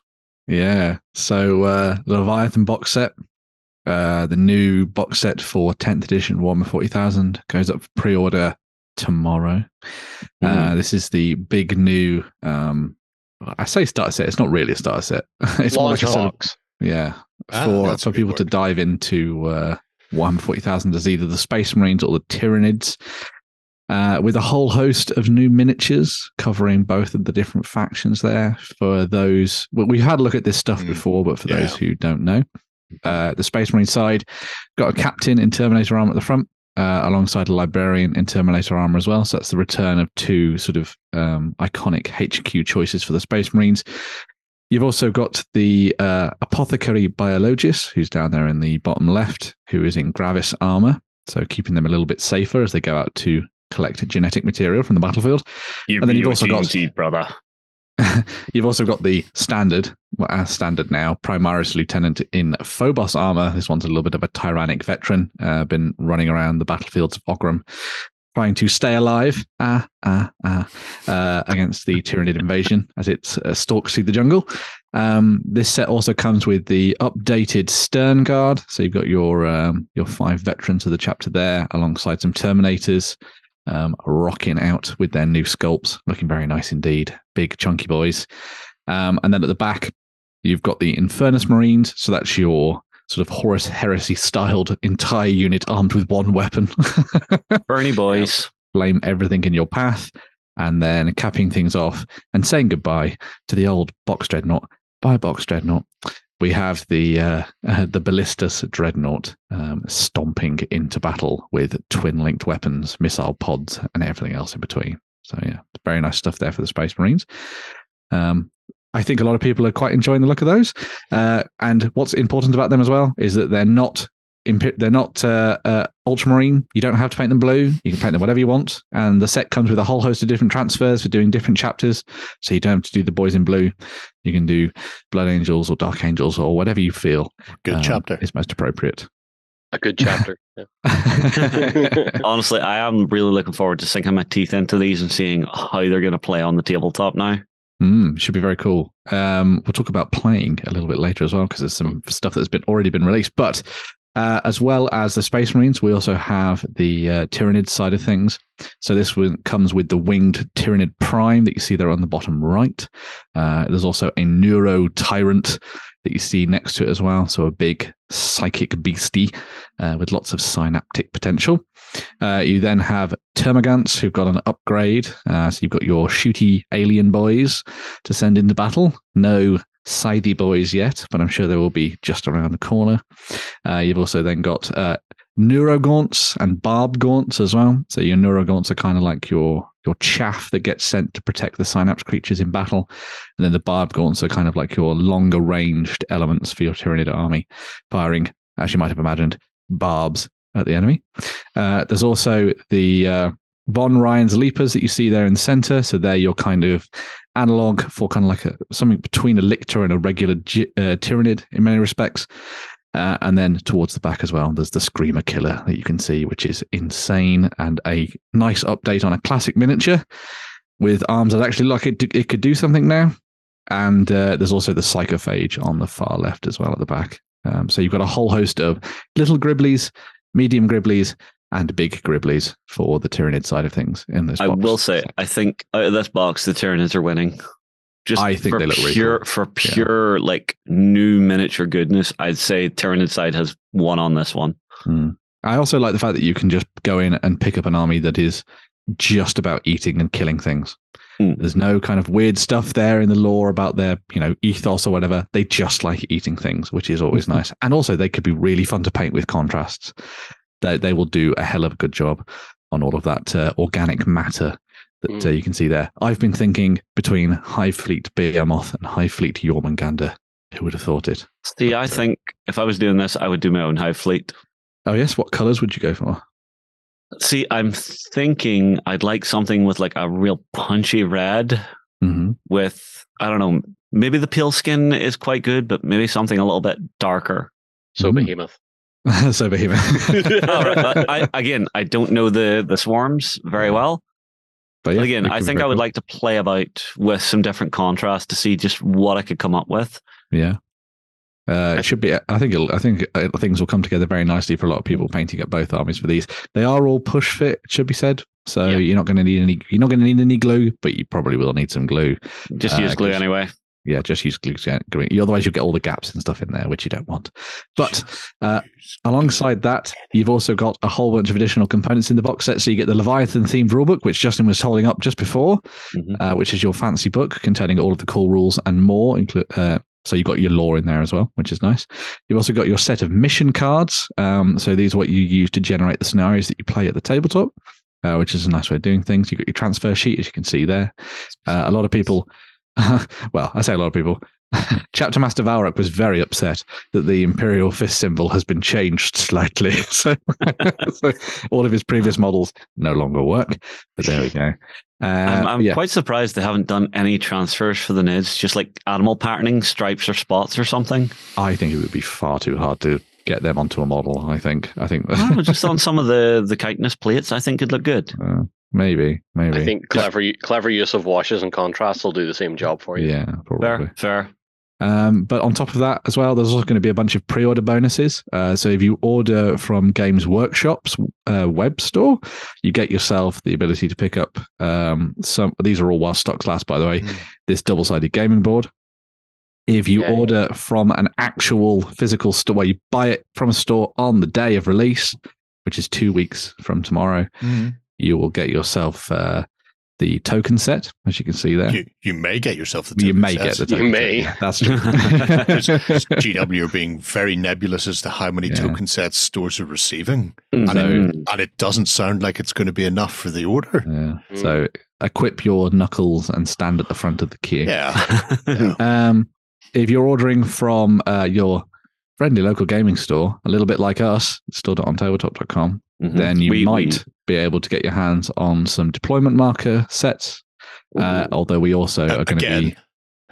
Yeah, so the Leviathan box set, the new box set for 10th edition Warhammer 40,000 goes up for pre-order tomorrow. This is the big new, I say starter set, it's not really a starter set. It's more like a box. Yeah, for people to dive into Warhammer 40,000 as either the Space Marines or the Tyranids, with a whole host of new miniatures covering both of the different factions there. For those, well, we've had a look at this stuff before, but for those who don't know, the Space Marine side got a captain in Terminator armor at the front, alongside a librarian in Terminator armor as well. So that's the return of two sort of iconic HQ choices for the Space Marines. You've also got the apothecary biologist, who's down there in the bottom left, who is in Gravis armor, so keeping them a little bit safer as they go out to collect genetic material from the battlefield. And then you've also got the standard, well, our standard now, Primaris Lieutenant in Phobos armor. This one's a little bit of a tyrannic veteran, been running around the battlefields of Ogrim, trying to stay alive against the Tyranid invasion as it stalks through the jungle. This set also comes with the updated Stern Guard, so you've got your five veterans of the chapter there, alongside some Terminators. Rocking out with their new sculpts, looking very nice indeed. Big chunky boys. And then at the back, you've got the Infernus Marines. So that's your sort of Horus Heresy styled entire unit armed with one weapon. Bernie boys. Blame everything in your path. And then capping things off and saying goodbye to the old Box Dreadnought. Bye, Box Dreadnought. We have the Ballistus Dreadnought stomping into battle with twin-linked weapons, missile pods, and everything else in between. So, yeah, very nice stuff there for the Space Marines. I think a lot of people are quite enjoying the look of those. And what's important about them as well is that they're not ultramarine. You don't have to paint them blue. You can paint them whatever you want. And the set comes with a whole host of different transfers for doing different chapters. So you don't have to do the boys in blue. You can do Blood Angels or Dark Angels or whatever you feel. Good chapter is most appropriate. A good chapter. Honestly, I am really looking forward to sinking my teeth into these and seeing how they're going to play on the tabletop now. Should be very cool. We'll talk about playing a little bit later as well, because there's some stuff that's already been released. But as well as the Space Marines, we also have the Tyranid side of things. So this one comes with the winged Tyranid Prime that you see there on the bottom right. There's also a Neuro Tyrant that you see next to it as well. So a big psychic beastie with lots of synaptic potential. You then have Termagants who've got an upgrade. So you've got your shooty alien boys to send into battle. No sidey boys yet, but I'm sure they will be just around the corner. You've also then got Neurogaunts and Barb Gaunts as well. So your Neurogaunts are kind of like your your chaff that gets sent to protect the synapse creatures in battle, and then the barb gaunts are kind of like your longer ranged elements for your Tyranid army, firing, as you might have imagined, barbs at the enemy. There's also the Von Ryan's Leapers that you see there in the center. So they're your kind of analog for kind of like something between a lictor and a regular Tyranid in many respects. And then towards the back as well, there's the Screamer Killer that you can see, which is insane, and a nice update on a classic miniature with arms that actually look like it could do something now. And there's also the Psychophage on the far left as well at the back. So you've got a whole host of little Gribblies, medium Gribblies, and big Gribblies for the Tyranid side of things in this box. I will say, I think out of this box, the Tyranids are winning. Just I think they look really cool. For pure like new miniature goodness, I'd say Tyranid side has won on this one. Mm. I also like the fact that you can just go in and pick up an army that is just about eating and killing things. Mm. There's no kind of weird stuff there in the lore about their, you know, ethos or whatever. They just like eating things, which is always nice. And also they could be really fun to paint with contrasts. They will do a hell of a good job on all of that organic matter that you can see there. I've been thinking between High Fleet Behemoth and High Fleet Jormungandr. Who would have thought it? See, I think if I was doing this, I would do my own High Fleet. Oh, yes. What colors would you go for? See, I'm thinking I'd like something with like a real punchy red with, I don't know, maybe the peel skin is quite good, but maybe something a little bit darker. So Behemoth. So Behemoth. All right. I don't know the swarms very well. But yeah, again, I think I would like to play about with some different contrast to see just what I could come up with. Yeah, it should be. I think things will come together very nicely for a lot of people painting up both armies for these. They are all push fit, it should be said. So yeah. You're not going to need any glue, but you probably will need some glue. Just use glue anyway. Yeah, just use glue. Otherwise, you'll get all the gaps and stuff in there, which you don't want. But alongside that, you've also got a whole bunch of additional components in the box set. So you get the Leviathan-themed rulebook, which Justin was holding up just before, which is your fancy book containing all of the cool rules and more. So you've got your lore in there as well, which is nice. You've also got your set of mission cards. So these are what you use to generate the scenarios that you play at the tabletop, which is a nice way of doing things. You've got your transfer sheet, as you can see there. A lot of people... well, I say a lot of people. Chapter Master Valrock was very upset that the Imperial Fist symbol has been changed slightly. So all of his previous models no longer work. But there we go. I'm quite surprised they haven't done any transfers for the Nids, just like animal patterning, stripes or spots or something. I think it would be far too hard to get them onto a model, I think. Well, just on some of the chitinous plates, I think it'd look good. Maybe. I think clever use of washes and contrasts will do the same job for you. Yeah, probably. Fair. But on top of that as well, there's also going to be a bunch of pre-order bonuses. So if you order from Games Workshop's web store, you get yourself the ability to pick up some. These are all while stocks last, by the way. This double-sided gaming board. If you order from an actual physical store, where you buy it from a store on the day of release, which is 2 weeks from tomorrow. Mm-hmm. You will get yourself the token set, as you can see there. You may get yourself the token set. Yeah, that's true. GW are being very nebulous as to how many token sets stores are receiving. And it doesn't sound like it's going to be enough for the order. Yeah. Mm. So equip your knuckles and stand at the front of the queue. Yeah. If you're ordering from your friendly local gaming store, a little bit like us, store.ontabletop.com, then you might be able to get your hands on some deployment marker sets. Although we also are going to be...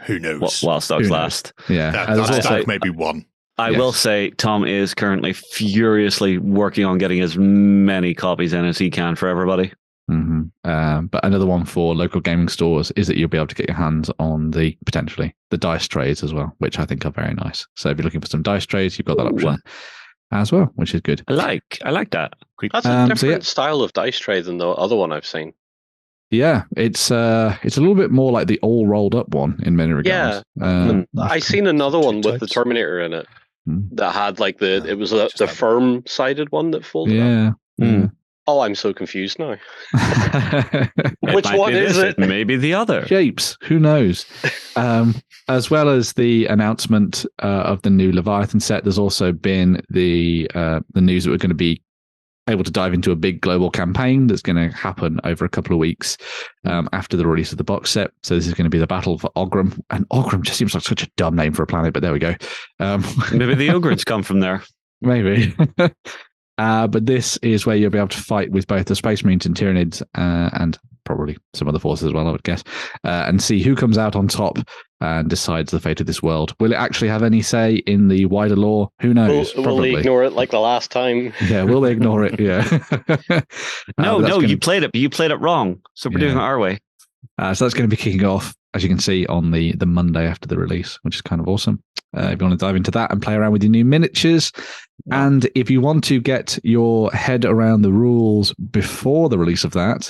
Who knows? While stocks last. Yeah. That stock may be one. I will say Tom is currently furiously working on getting as many copies in as he can for everybody. But another one for local gaming stores is that you'll be able to get your hands on the dice trays as well, which I think are very nice. So if you're looking for some dice trays, you've got that option as well, which is good. I like that. That's a different style of dice tray than the other one I've seen. Yeah, it's a little bit more like the all rolled up one in many regards. Yeah, I seen another one with the Terminator in it that had like the firm sided one that folded up. Yeah. Mm. Oh, I'm so confused now. Which one is it? Maybe the other. Shapes. Who knows? As well as the announcement of the new Leviathan set, there's also been the news that we're going to be able to dive into a big global campaign that's going to happen over a couple of weeks after the release of the box set. So this is going to be the battle for Ogrim, and Ogrim just seems like such a dumb name for a planet, but there we go. Maybe the Ogrids come from there. Maybe. But this is where you'll be able to fight with both the Space Marines and Tyranids and probably some other forces as well, I would guess, and see who comes out on top and decides the fate of this world. Will it actually have any say in the wider lore? Who knows? Will they ignore it like the last time? Yeah, will they ignore it? Yeah. You played it wrong. So we're doing it our way. So that's going to be kicking off, as you can see, on the Monday after the release, which is kind of awesome. If you want to dive into that and play around with your new miniatures. And if you want to get your head around the rules before the release of that,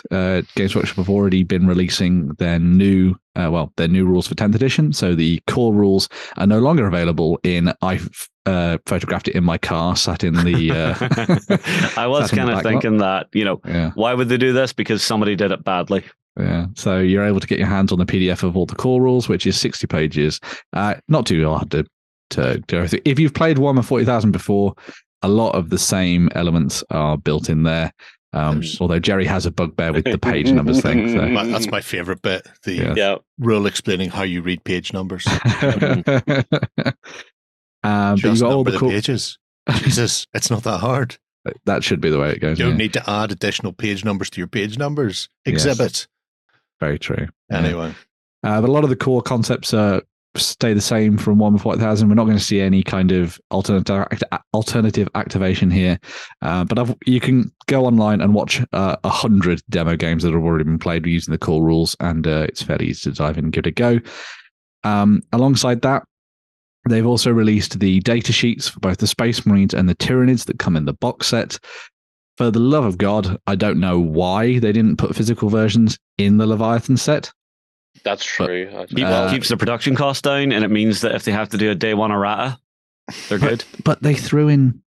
Games Workshop have already been releasing their new rules for 10th edition. So the core rules are no longer available in I photographed it in my car, sat in the... I was kind of thinking that, why would they do this? Because somebody did it badly. Yeah, so you're able to get your hands on the PDF of all the core rules, which is 60 pages. Not too hard to go through. If you've played Warhammer 40,000 before, a lot of the same elements are built in there. Although Jerry has a bugbear with the page numbers thing. So. That's my favourite bit, the rule explaining how you read page numbers. But you've got all the pages. Jesus, it's not that hard. That should be the way it goes. You don't need to add additional page numbers to your page numbers. Exhibit. Yes. Very true. Anyway. But a lot of the core concepts stay the same from Warhammer 40,000. We're not going to see any kind of alternative activation here. But you can go online and watch 100 demo games that have already been played using the core rules, and it's fairly easy to dive in and give it a go. Alongside that, they've also released the data sheets for both the Space Marines and the Tyranids that come in the box set. For the love of God, I don't know why they didn't put physical versions in the Leviathan set. That's true. But, keeps the production cost down, and it means that if they have to do a day one errata, they're good. But they threw in,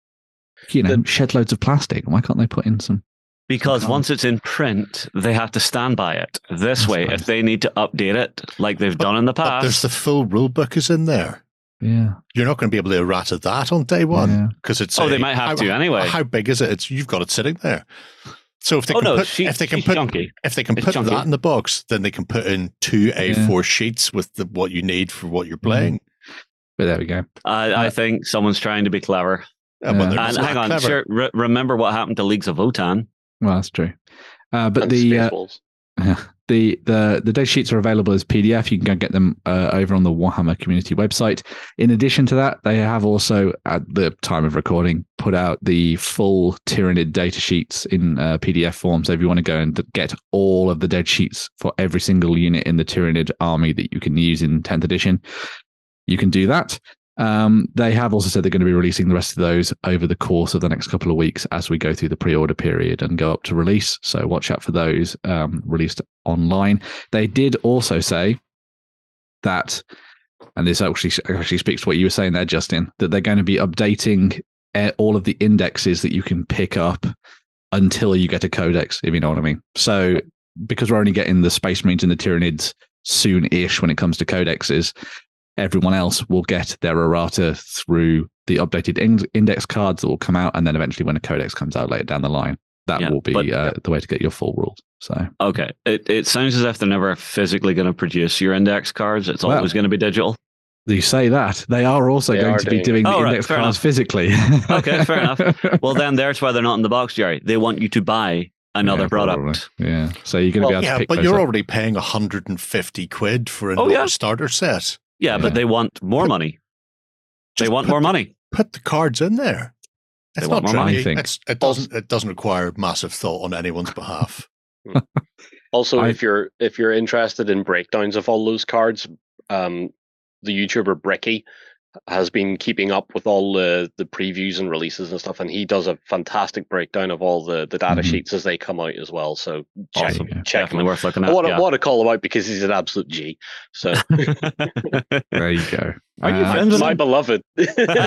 shed loads of plastic. Why can't they put in some? Because once it's in print, they have to stand by it. If they need to update it like they've done in the past. But there's the full rule book is in there. Yeah, you're not going to be able to errata that on day one because it's. They might have to anyway. How big is it? You've got it sitting there. So if they can put that in the box, then they can put in two A4 sheets with what you need for what you're playing. But there we go. I think someone's trying to be clever. And hang on, clever. Remember what happened to Leagues of Votan? Well, that's true. The data sheets are available as PDF. You can go and get them over on the Warhammer community website. In addition to that, they have also, at the time of recording, put out the full Tyranid data sheets in PDF form. So if you want to go and get all of the data sheets for every single unit in the Tyranid army that you can use in 10th edition, you can do that. They have also said they're going to be releasing the rest of those over the course of the next couple of weeks as we go through the pre-order period and go up to release. So watch out for those released online. They did also say that, and this actually speaks to what you were saying there, Justin, that they're going to be updating all of the indexes that you can pick up until you get a codex, if you know what I mean. So because we're only getting the Space Marines and the Tyranids soon-ish when it comes to codexes, everyone else will get their errata through the updated index cards that will come out, and then eventually when a codex comes out later down the line, that will be the way to get your full rules. So okay, it sounds as if they're never physically going to produce your index cards. It's always going to be digital. You say that. They are also going to be doing the index cards physically. Okay, fair enough. Well, then there's why they're not in the box, Jerry. They want you to buy another product. Probably. Yeah. So you're going to be able to pick those up. But you're already paying 150 quid for an starter set. Yeah, but they want more money. They want more money. Put the cards in there. It's not tricky. It doesn't require massive thought on anyone's behalf. Also, if you're interested in breakdowns of all those cards, the YouTuber Bricky has been keeping up with all the previews and releases and stuff, and he does a fantastic breakdown of all the data sheets as they come out as well. So check him. Worth looking at. I want to call him out because he's an absolute G. So there you go. Are you my beloved? The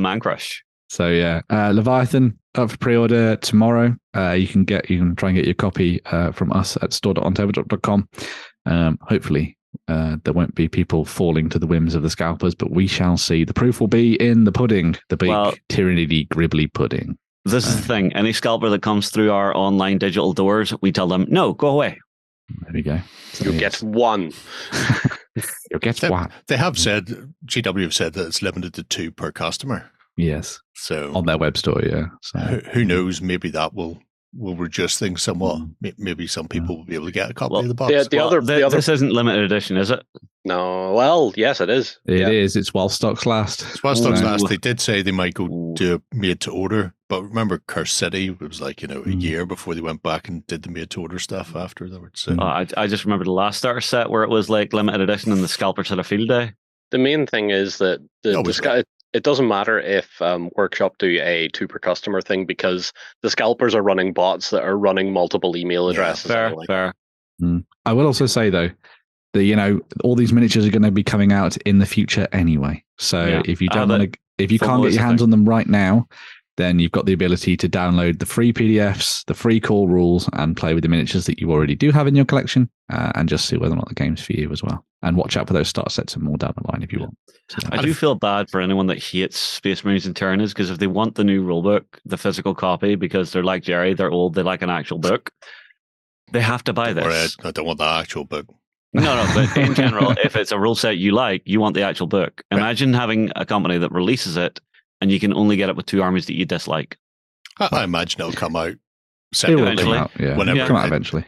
man crush. So Leviathan up for pre-order tomorrow. You can try and get your copy from us at store.ontable.com. Hopefully. There won't be people falling to the whims of the scalpers, but we shall see. The proof will be in the pudding, the big tyranny gribbly pudding. This is the thing. Any scalper that comes through our online digital doors, we tell them, no, go away. There we go. You'll get one. You'll get one. They have said, GW have said that it's limited to 2 per customer. Yes. So on their web store, yeah. So who knows? Maybe that will reduce things somewhat. Maybe some people will be able to get a copy of the box. The other this isn't limited edition, is it? No. Well, yes, it is. It is. It's while stocks last. It's while stocks last. They did say they might go do a made to order, but remember, Curse City, it was like a year before they went back and did the made to order stuff afterwards. So I just remember the last starter set where it was like limited edition, and the scalpers had a field day. The main thing is that it doesn't matter if Workshop do a 2 per customer thing, because the scalpers are running bots that are running multiple email addresses. Fair. Mm. I will also say, though, that all these miniatures are going to be coming out in the future anyway. So if you can't get your hands on them right now, then you've got the ability to download the free PDFs, the free call rules, and play with the miniatures that you already do have in your collection, and just see whether or not the game's for you as well. And watch out for those starter sets and more down the line if you want. So, I do feel bad for anyone that hates Space Marines and Tyranids, because if they want the new rulebook, the physical copy, because they're like Jerry, they're old, they like an actual book, they have to buy this. I don't want the actual book. No, but in general, if it's a rule set you like, you want the actual book. Imagine having a company that releases it and you can only get it with 2 armies that you dislike. I imagine it'll come out eventually.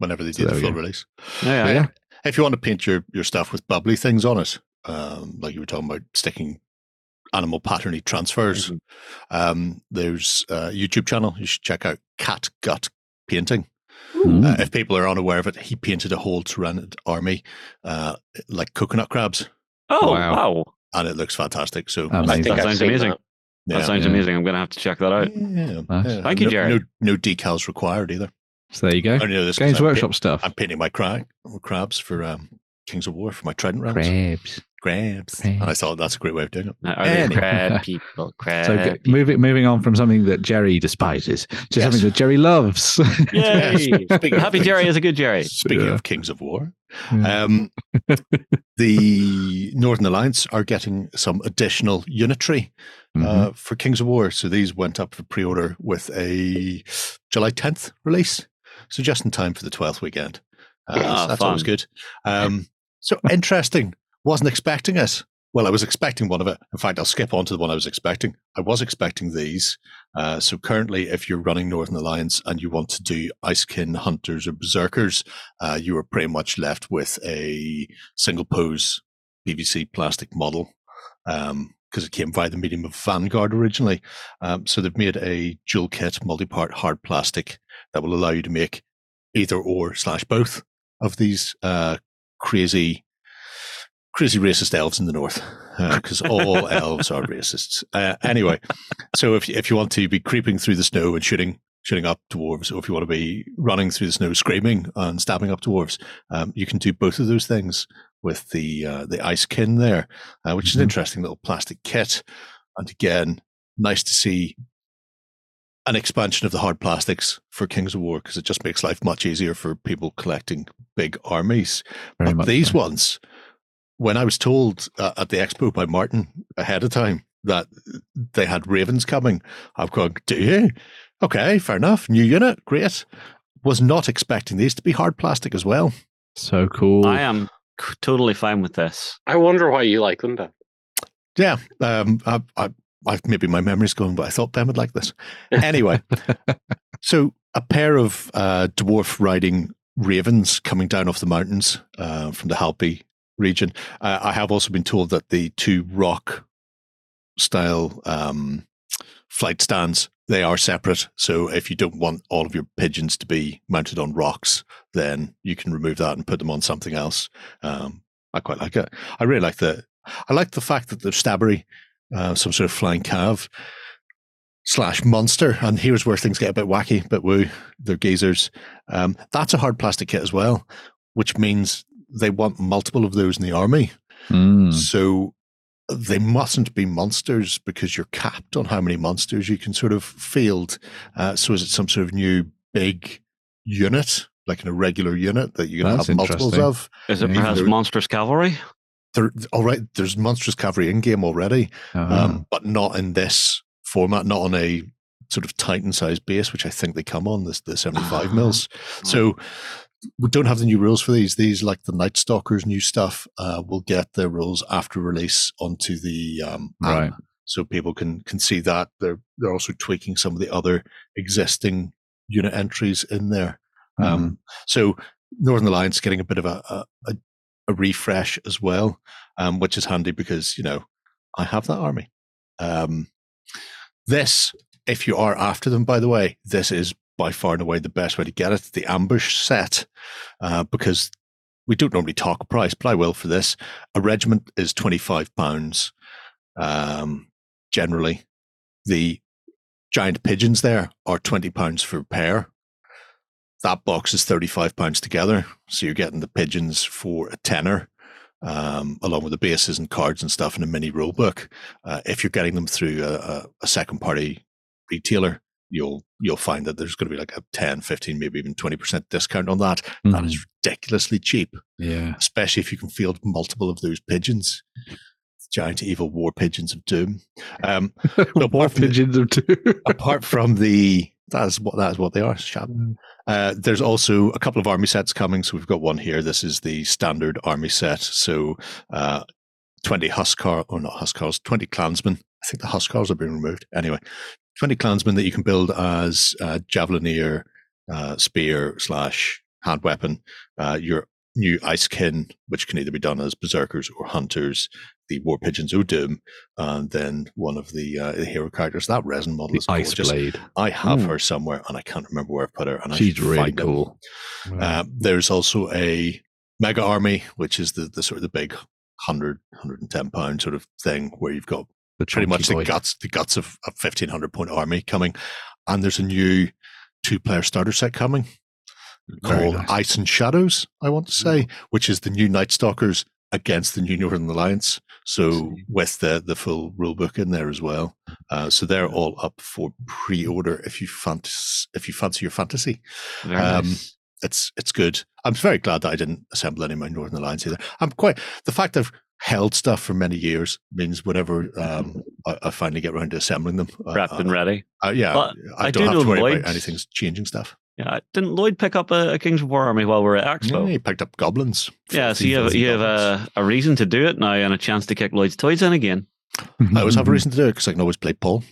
Whenever they do the full release. Yeah. If you want to paint your stuff with bubbly things on it, like you were talking about sticking animal patterny transfers, there's a YouTube channel you should check out, Cat Gut Painting. If people are unaware of it, he painted a whole Tyranid army like coconut crabs. Oh, wow. And it looks fantastic. So that sounds amazing. That sounds amazing. I'm going to have to check that out. Thank you, Jerry. No decals required either. So there you go. Games Workshop stuff. I'm painting my crabs for Kings of War for my trident rounds. Crabs. And I thought that's a great way of doing it. Crab people. Crab. So moving on from something that Jerry despises to something that Jerry loves. Yay! Happy Jerry is a good Jerry. Speaking of Kings of War, the Northern Alliance are getting some additional unitary for Kings of War. So these went up for pre-order with a July 10th release. So just in time for the 12th weekend. So that's always good. So interesting. Wasn't expecting it. Well, I was expecting one of it. In fact, I'll skip on to the one I was expecting. I was expecting these. So currently, if you're running Northern Alliance and you want to do Icekin, Hunters, or Berserkers, you are pretty much left with a single pose PVC plastic model, because it came via the medium of Vanguard originally. So they've made a dual kit, multi-part hard plastic that will allow you to make either or / both of these crazy racist elves in the north, because all elves are racists. Anyway, so if you want to be creeping through the snow and shooting up dwarves, or if you want to be running through the snow screaming and stabbing up dwarves, you can do both of those things with the Icekin there, which is an interesting little plastic kit. And again, nice to see an expansion of the hard plastics for Kings of War, because it just makes life much easier for people collecting big armies. But these ones, when I was told at the expo by Martin ahead of time that they had Ravens coming, I've gone, do you? Okay, fair enough. New unit, great. Was not expecting these to be hard plastic as well. So cool. I am totally fine with this. I wonder why you like them, Dan. Yeah, maybe my memory's going, but I thought Dan would like this. Anyway, so a pair of dwarf riding Ravens coming down off the mountains from the Halpy region. I have also been told that the 2 rock style flight stands, they are separate. So if you don't want all of your pigeons to be mounted on rocks, then you can remove that and put them on something else. I quite like it. I really like the fact that they're stabbery, some sort of flying calf / monster. And here's where things get a bit wacky, but woo, they're geezers. That's a hard plastic kit as well, which means they want multiple of those in the army. So they mustn't be monsters, because you're capped on how many monsters you can sort of field. So is it some sort of new big unit, like an irregular unit that you're going to have multiples of? Is it perhaps monstrous cavalry? There's monstrous cavalry in game already, but not in this format, not on a sort of Titan-sized base, which I think they come on, the 75 mils. So we don't have the new rules for these. These, like the Night Stalkers, new stuff, will get their rules after release onto the right. app, so people can see that. They're also tweaking some of the other existing unit entries in there. So Northern Alliance getting a bit of a refresh as well, which is handy because, you know, I have that army. This, if you are after them, by the way, this is by far and away the best way to get it, the ambush set, because we don't normally talk price, but I will for this. A regiment is £25, generally. The giant pigeons there are £20 for a pair. That box is £35 together, so you're getting the pigeons for a tenner, along with the bases and cards and stuff, and a mini rule book. If you're getting them through a second party retailer, you'll find that there's going to be like a 10, 15, maybe even 20% discount on that. Mm-hmm. That is ridiculously cheap. Yeah, especially if you can field multiple of those pigeons, giant evil war pigeons of doom. Apart from the That is what they are, Shabbat. There's also a couple of army sets coming. So we've got one here. This is the standard army set. So 20 clansmen. I think the Huskars have been removed. Anyway, 20 clansmen that you can build as javelineer, spear / hand weapon. Your new icekin, which can either be done as berserkers or hunters. The War Pigeons O'Doom, and then one of the hero characters. That resin model is gorgeous. Iceblade. I have her somewhere, and I can't remember where I've put her. And she's really cool. Wow. There's also a Mega Army, which is the sort of the big 100, 110 pound sort of thing, where you've got pretty much the guts of a 1,500 point army coming. And there's a new 2-player starter set coming called Ice and Shadows, I want to say, which is the new Night Stalkers against the new Northern Alliance, so with the full rulebook in there as well. So they're all up for pre-order if you fancy your fantasy. Nice. It's good. I'm very glad that I didn't assemble any of my Northern Alliance either. The fact I've held stuff for many years means whenever I finally get around to assembling them, wrapped and ready. I don't have to worry about anything changing stuff. Yeah, didn't Lloyd pick up a Kings of War army while we were at Expo? Yeah, he picked up goblins. Yeah, so you have a reason to do it now and a chance to kick Lloyd's toys in again. I always have a reason to do it because I can always play Paul.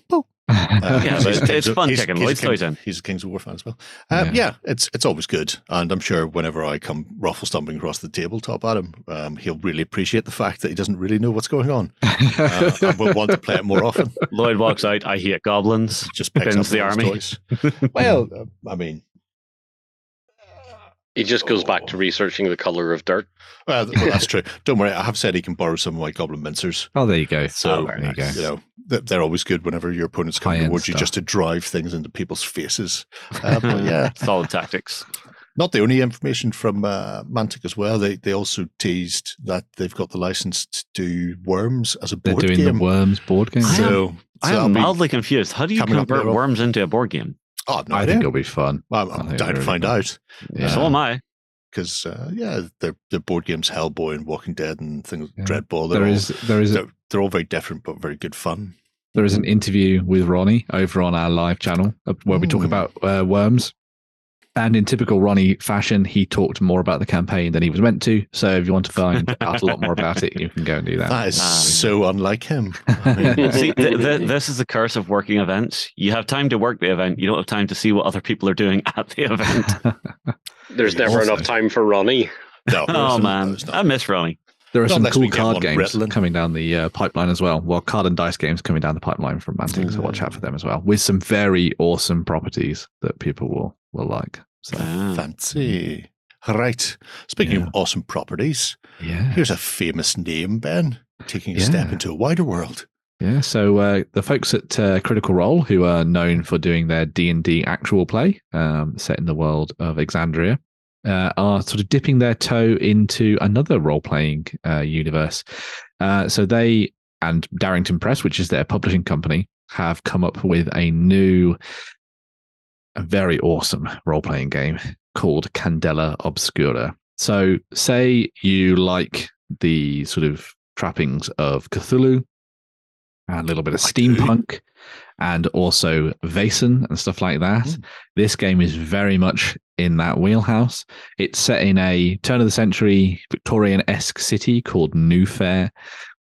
It's fun kicking Lloyd's toys in. He's a Kings of War fan as well. It's always good, and I'm sure whenever I come ruffle stomping across the tabletop at him, he'll really appreciate the fact that he doesn't really know what's going on. And will want to play it more often. Lloyd walks out. I hate goblins. Just picks up the army. Toys. Well, I mean. He just goes back to researching the color of dirt. Well, that's true. Don't worry. I have said he can borrow some of my goblin mincers. Oh, there you go. So there you go. You know, they're always good whenever your opponents come towards you just to drive things into people's faces. But yeah, solid tactics. Not the only information from Mantic as well. They also teased that they've got the license to do Worms as a board game. They're doing the Worms board game. So I'm mildly confused. How do you convert Worms into a board game? Oh, no idea. I think it'll be fun. Well, I'm dying to find out. Yeah. So am I. Because the board games Hellboy and Walking Dead and things, Dreadball. They're all very different, but very good fun. There is an interview with Ronnie over on our live channel where we talk about Worms. And in typical Ronnie fashion, he talked more about the campaign than he was meant to. So if you want to find out a lot more about it, you can go and do that. That is so unlike him. See, this is the curse of working events. You have time to work the event. You don't have time to see what other people are doing at the event. There's never enough time for Ronnie. No, man. I miss Ronnie. There are some cool card games coming down the pipeline as well. Well, card and dice games coming down the pipeline from Mantic, so watch out for them as well, with some very awesome properties that people will like. So. Fancy. Right. Speaking of awesome properties, here's a famous name, Ben, taking a step into a wider world. Yeah, so the folks at Critical Role, who are known for doing their D&D actual play set in the world of Exandria, are sort of dipping their toe into another role-playing universe. So they and Darrington Press, which is their publishing company, have come up with a new, a very awesome role-playing game called Candela Obscura. So say you like the sort of trappings of Cthulhu and a little bit of steampunk and also Vason and stuff like that. Mm. This game is very much in that wheelhouse. It's set in a turn-of-the-century Victorian-esque city called Newfair,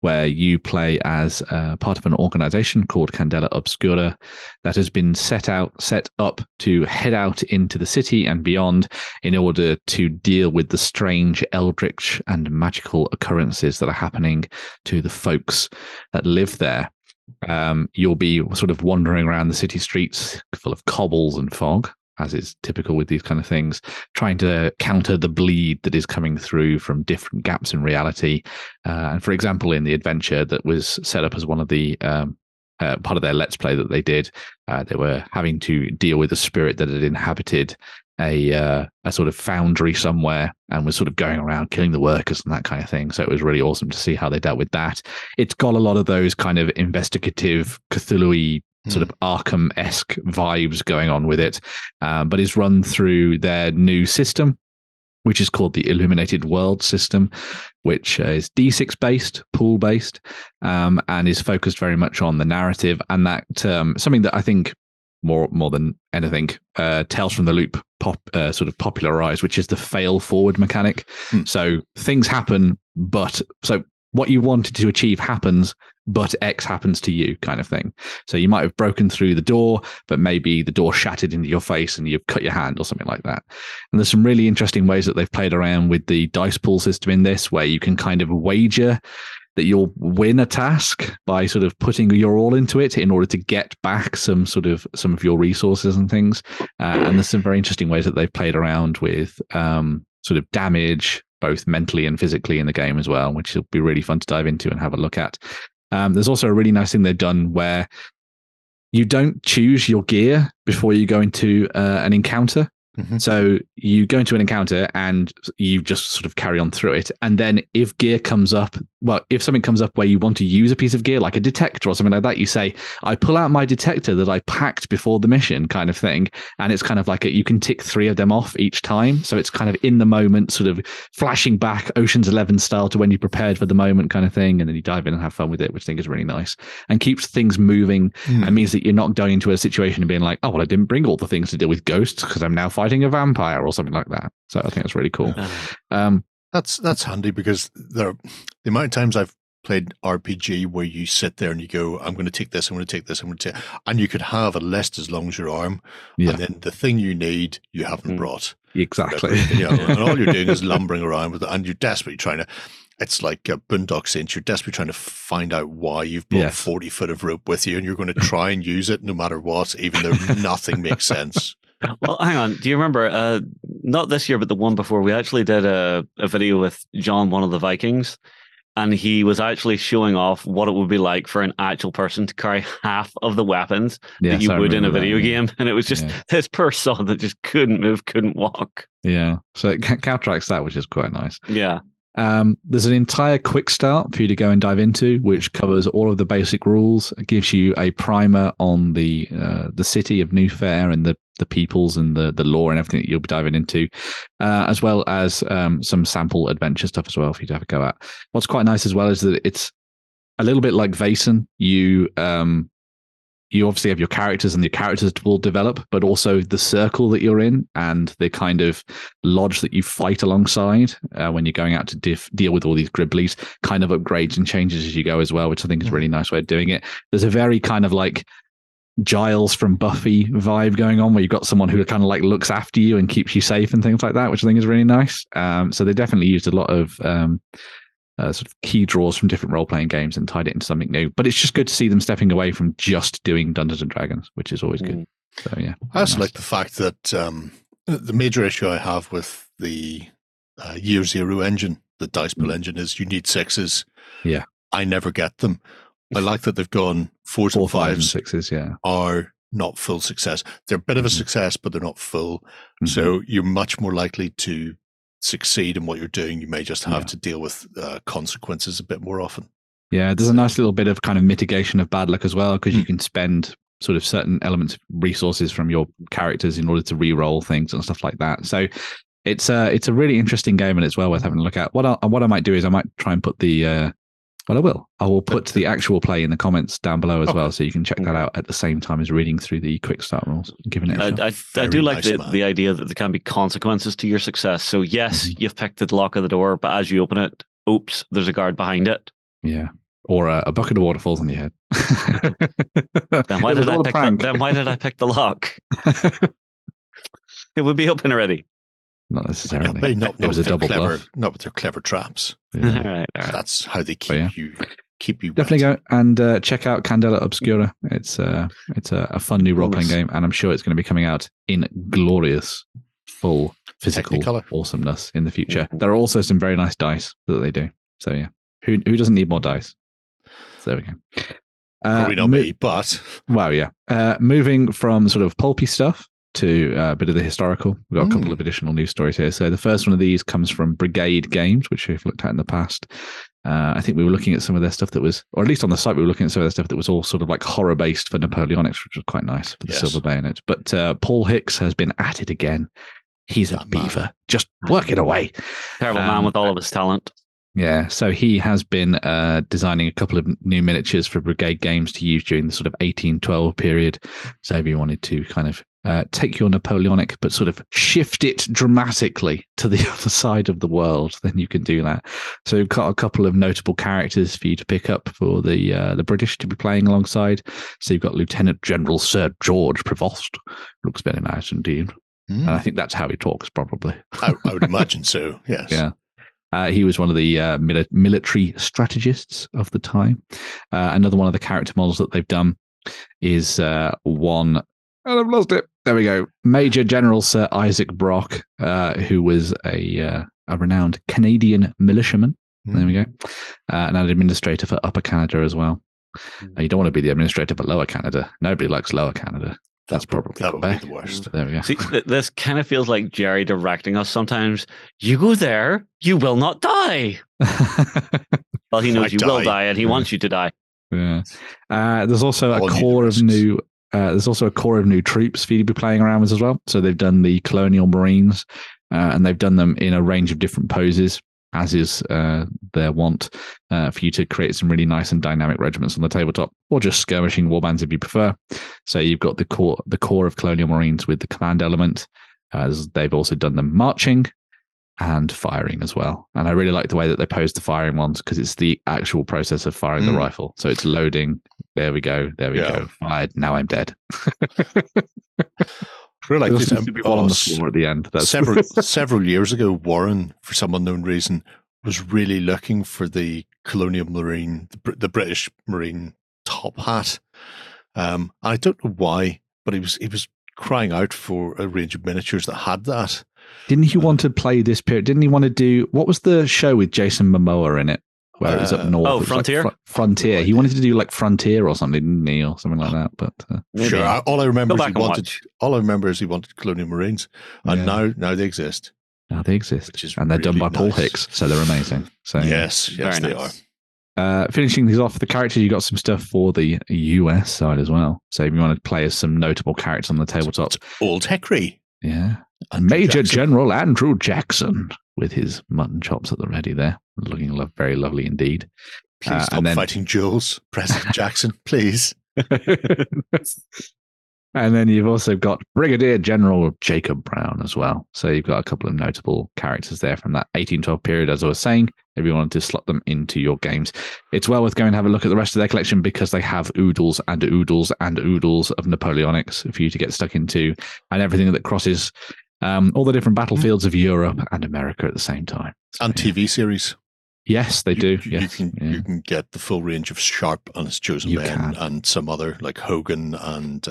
where you play as part of an organization called Candela Obscura that has been set up to head out into the city and beyond in order to deal with the strange, eldritch and magical occurrences that are happening to the folks that live there. You'll be sort of wandering around the city streets full of cobbles and fog, as is typical with these kind of things, trying to counter the bleed that is coming through from different gaps in reality. And for example, in the adventure that was set up as one of the part of their Let's Play that they did, they were having to deal with a spirit that had inhabited a sort of foundry somewhere and was sort of going around killing the workers and that kind of thing. So it was really awesome to see how they dealt with that. It's got a lot of those kind of investigative Cthulhu-y sort of Arkham-esque vibes going on with it, but is run through their new system, which is called the Illuminated World system, which is D6 based, pool based, and is focused very much on the narrative. And that something that I think more than anything Tales from the Loop sort of popularized, which is the fail forward mechanic. So things happen, but so what you wanted to achieve happens, but X happens to you kind of thing. So you might have broken through the door, but maybe the door shattered into your face and you've cut your hand or something like that. And there's some really interesting ways that they've played around with the dice pool system in this, where you can kind of wager that you'll win a task by sort of putting your all into it in order to get back some of your resources and things. And there's some very interesting ways that they've played around with sort of damage, both mentally and physically in the game as well, which will be really fun to dive into and have a look at. There's also a really nice thing they've done where you don't choose your gear before you go into an encounter. So you go into an encounter and you just sort of carry on through it. And then if gear comes up, well, if something comes up where you want to use a piece of gear, like a detector or something like that, you say, I pull out my detector that I packed before the mission kind of thing. And it's kind of like you can tick 3 of them off each time. So it's kind of in the moment, sort of flashing back Ocean's 11 style to when you prepared for the moment kind of thing. And then you dive in and have fun with it, which I think is really nice and keeps things moving. And means that you're not going into a situation and being like, oh, well, I didn't bring all the things to deal with ghosts because I'm now fighting a vampire or something like that. So I think that's really cool. That's handy, because the amount of times I've played RPG where you sit there and you go, I'm going to take this, I'm going to take this, I'm going to take, and you could have a list as long as your arm, and then the thing you need you haven't brought. Exactly. And all you're doing is lumbering around with it, and you're desperately trying to. It's like a Boondock Saints. You're desperately trying to find out why you've brought 40 foot of rope with you, and you're going to try and use it no matter what, even though nothing makes sense. Well, hang on. Do you remember, not this year, but the one before, we actually did a video with John, one of the Vikings, and he was actually showing off what it would be like for an actual person to carry half of the weapons that you would in a video game. And it was just this person that just couldn't move, couldn't walk. Yeah. So it counteracts that, which is quite nice. Yeah. There's an entire quick start for you to go and dive into, which covers all of the basic rules. It gives you a primer on the city of Newfair and the peoples and the lore and everything that you'll be diving into, as well as some sample adventure stuff as well for you to have a go at. What's quite nice as well is that it's a little bit like Vason. You obviously have your characters, and the characters will develop, but also the circle that you're in and the kind of lodge that you fight alongside when you're going out to deal with all these Gribblies kind of upgrades and changes as you go as well, which I think is a really nice way of doing it. There's a very kind of like Giles from Buffy vibe going on, where you've got someone who kind of like looks after you and keeps you safe and things like that, which I think is really nice. So they definitely used a lot of... sort of key draws from different role-playing games and tied it into something new. But it's just good to see them stepping away from just doing Dungeons & Dragons, which is always good. So, yeah. I also like the fact that the major issue I have with the Year Zero engine, the dice pool engine, is you need 6s. Yeah. I never get them. I like that they've gone 4s and 5s. 5s and 6s, yeah. Are not full success. They're a bit of a success, but they're not full. So you're much more likely to succeed in what you're doing. You may just have to deal with consequences a bit more often. There's a nice little bit of kind of mitigation of bad luck as well, because you can spend sort of certain elements of resources from your characters in order to re-roll things and stuff like that. So it's a really interesting game, and it's well worth having a look at. What I might do is I might try and put the Well, I will. I will put the actual play in the comments down below as well, so you can check that out at the same time as reading through the quick start rules and giving it a shot. I do like the idea that there can be consequences to your success. So yes, you've picked the lock of the door, but as you open it, oops, there's a guard behind it. Yeah. Or a bucket of water falls on your head. Then why did I pick the lock? It would be open already. Not necessarily. It was a double bluff. Not with their clever traps. Yeah. all right. That's how they keep you. Definitely wet. Go and check out Candela Obscura. It's a fun new role playing game, and I'm sure it's going to be coming out in glorious full physical awesomeness in the future. There are also some very nice dice that they do. So yeah, who doesn't need more dice? So there we go. Probably not me, but wow, yeah. Moving from sort of pulpy stuff to a bit of the historical. We've got a couple of additional news stories here. So the first one of these comes from Brigade Games, which we've looked at in the past. I think we were looking at some of their stuff that was, or at least on the site, we were looking at some of their stuff that was all sort of like horror-based for Napoleonics, which was quite nice for the Silver Bayonet. But Paul Hicks has been at it again. He's a beaver, just working away. Terrible man with all of his talent. Yeah, so he has been designing a couple of new miniatures for Brigade Games to use during the sort of 1812 period. So if you wanted to kind of take your Napoleonic, but sort of shift it dramatically to the other side of the world, then you can do that. So we've got a couple of notable characters for you to pick up for the British to be playing alongside. So you've got Lieutenant General Sir George Prevost. Looks very nice indeed. And I think that's how he talks, probably. I would imagine so, yes. Yeah. He was one of the military strategists of the time. Another one of the character models that they've done is one... And I've lost it. There we go. Major General Sir Isaac Brock, who was a renowned Canadian militiaman. There we go. And an administrator for Upper Canada as well. You don't want to be the administrator for Lower Canada. Nobody likes Lower Canada. That's probably be the worst. There we go. See, this kind of feels like Jerry directing us sometimes. You go there, you will not die. Well, he knows will die, and he wants you to die. Yeah. There's also a core of new troops for you to be playing around with as well. So they've done the Colonial Marines, and they've done them in a range of different poses, as is their want, for you to create some really nice and dynamic regiments on the tabletop, or just skirmishing warbands if you prefer. So you've got the core of Colonial Marines with the command element. As they've also done them marching and firing as well. And I really like the way that they pose the firing ones, because it's the actual process of firing the rifle. So it's loading. There we go. Fired. Now I'm dead. Really like this, all on the floor at the end. Several years ago, Warren, for some unknown reason, was really looking for the Colonial Marine, the British Marine top hat. I don't know why, but he was crying out for a range of miniatures that had that. Didn't he want to play this period? Didn't he want to do, what was the show with Jason Momoa in it? Where it was up north. Oh, Frontier? Like Frontier. He wanted to do like Frontier or something, didn't he? Or something like that. But sure. All I remember is he wanted Colonial Marines. And now they exist. Now they exist. And they're really done by Paul Hicks. So they're amazing. So yes, they are. Finishing these off, the characters, you got some stuff for the US side as well. So if you want to play as some notable characters on the tabletop. It's old Hickory. Yeah. Andrew Major Jackson. General Andrew Jackson, with his mutton chops at the ready there. Looking very lovely indeed. Please stop fighting Jules, President Jackson, please. And then you've also got Brigadier General Jacob Brown as well. So you've got a couple of notable characters there from that 1812 period, as I was saying. If you wanted to slot them into your games, it's well worth going and have a look at the rest of their collection, because they have oodles and oodles and oodles of Napoleonics for you to get stuck into, and everything that crosses all the different battlefields of Europe and America at the same time. So, and TV series. Yes, they do. You can get the full range of Sharp and his chosen men, and some other like Hogan and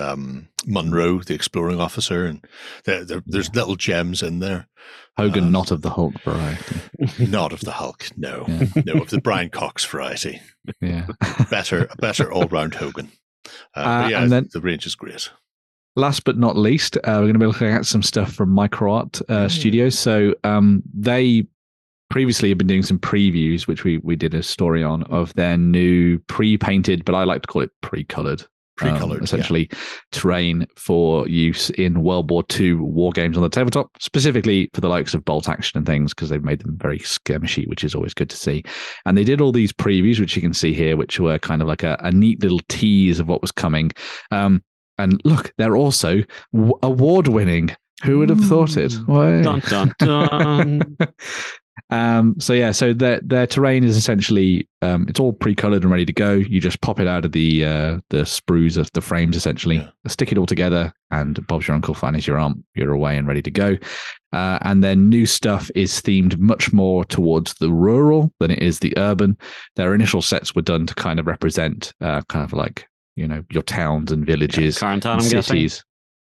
Munro, the exploring officer, and there's little gems in there. Hogan, not of the Hulk variety. Not of the Hulk, no, no, of the Brian Cox variety. Yeah, better all round Hogan. The range is great. Last but not least, we're going to be looking at some stuff from MicroArt Studios. So they previously have been doing some previews, which we did a story on, of their new pre-painted, but I like to call it pre-coloured Pre-colored, essentially, terrain for use in World War II war games on the tabletop, specifically for the likes of Bolt Action and things, because they've made them very skirmishy, which is always good to see. And they did all these previews, which you can see here, which were kind of like a neat little tease of what was coming. And look, they're also award-winning. Who would have thought it? Dun, dun, dun. So their terrain is essentially it's all pre-colored and ready to go. You just pop it out of the sprues of the frames, essentially, stick it all together, and Bob's your uncle, Fanny's your aunt. You're away and ready to go. And then new stuff is themed much more towards the rural than it is the urban. Their initial sets were done to kind of represent kind of like, you know, your towns and villages, current town, and cities. Guessing.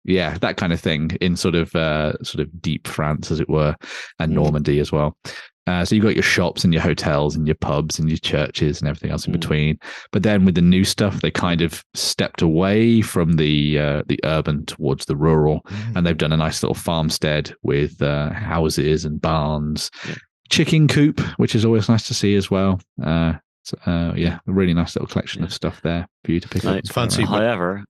Yeah, that kind of thing in sort of deep France, as it were, and Normandy as well. So you've got your shops and your hotels and your pubs and your churches and everything else in between. But then with the new stuff, they kind of stepped away from the urban towards the rural, and they've done a nice little farmstead with houses and barns, chicken coop, which is always nice to see as well. A really nice little collection of stuff there for you to pick up. Fancy, however.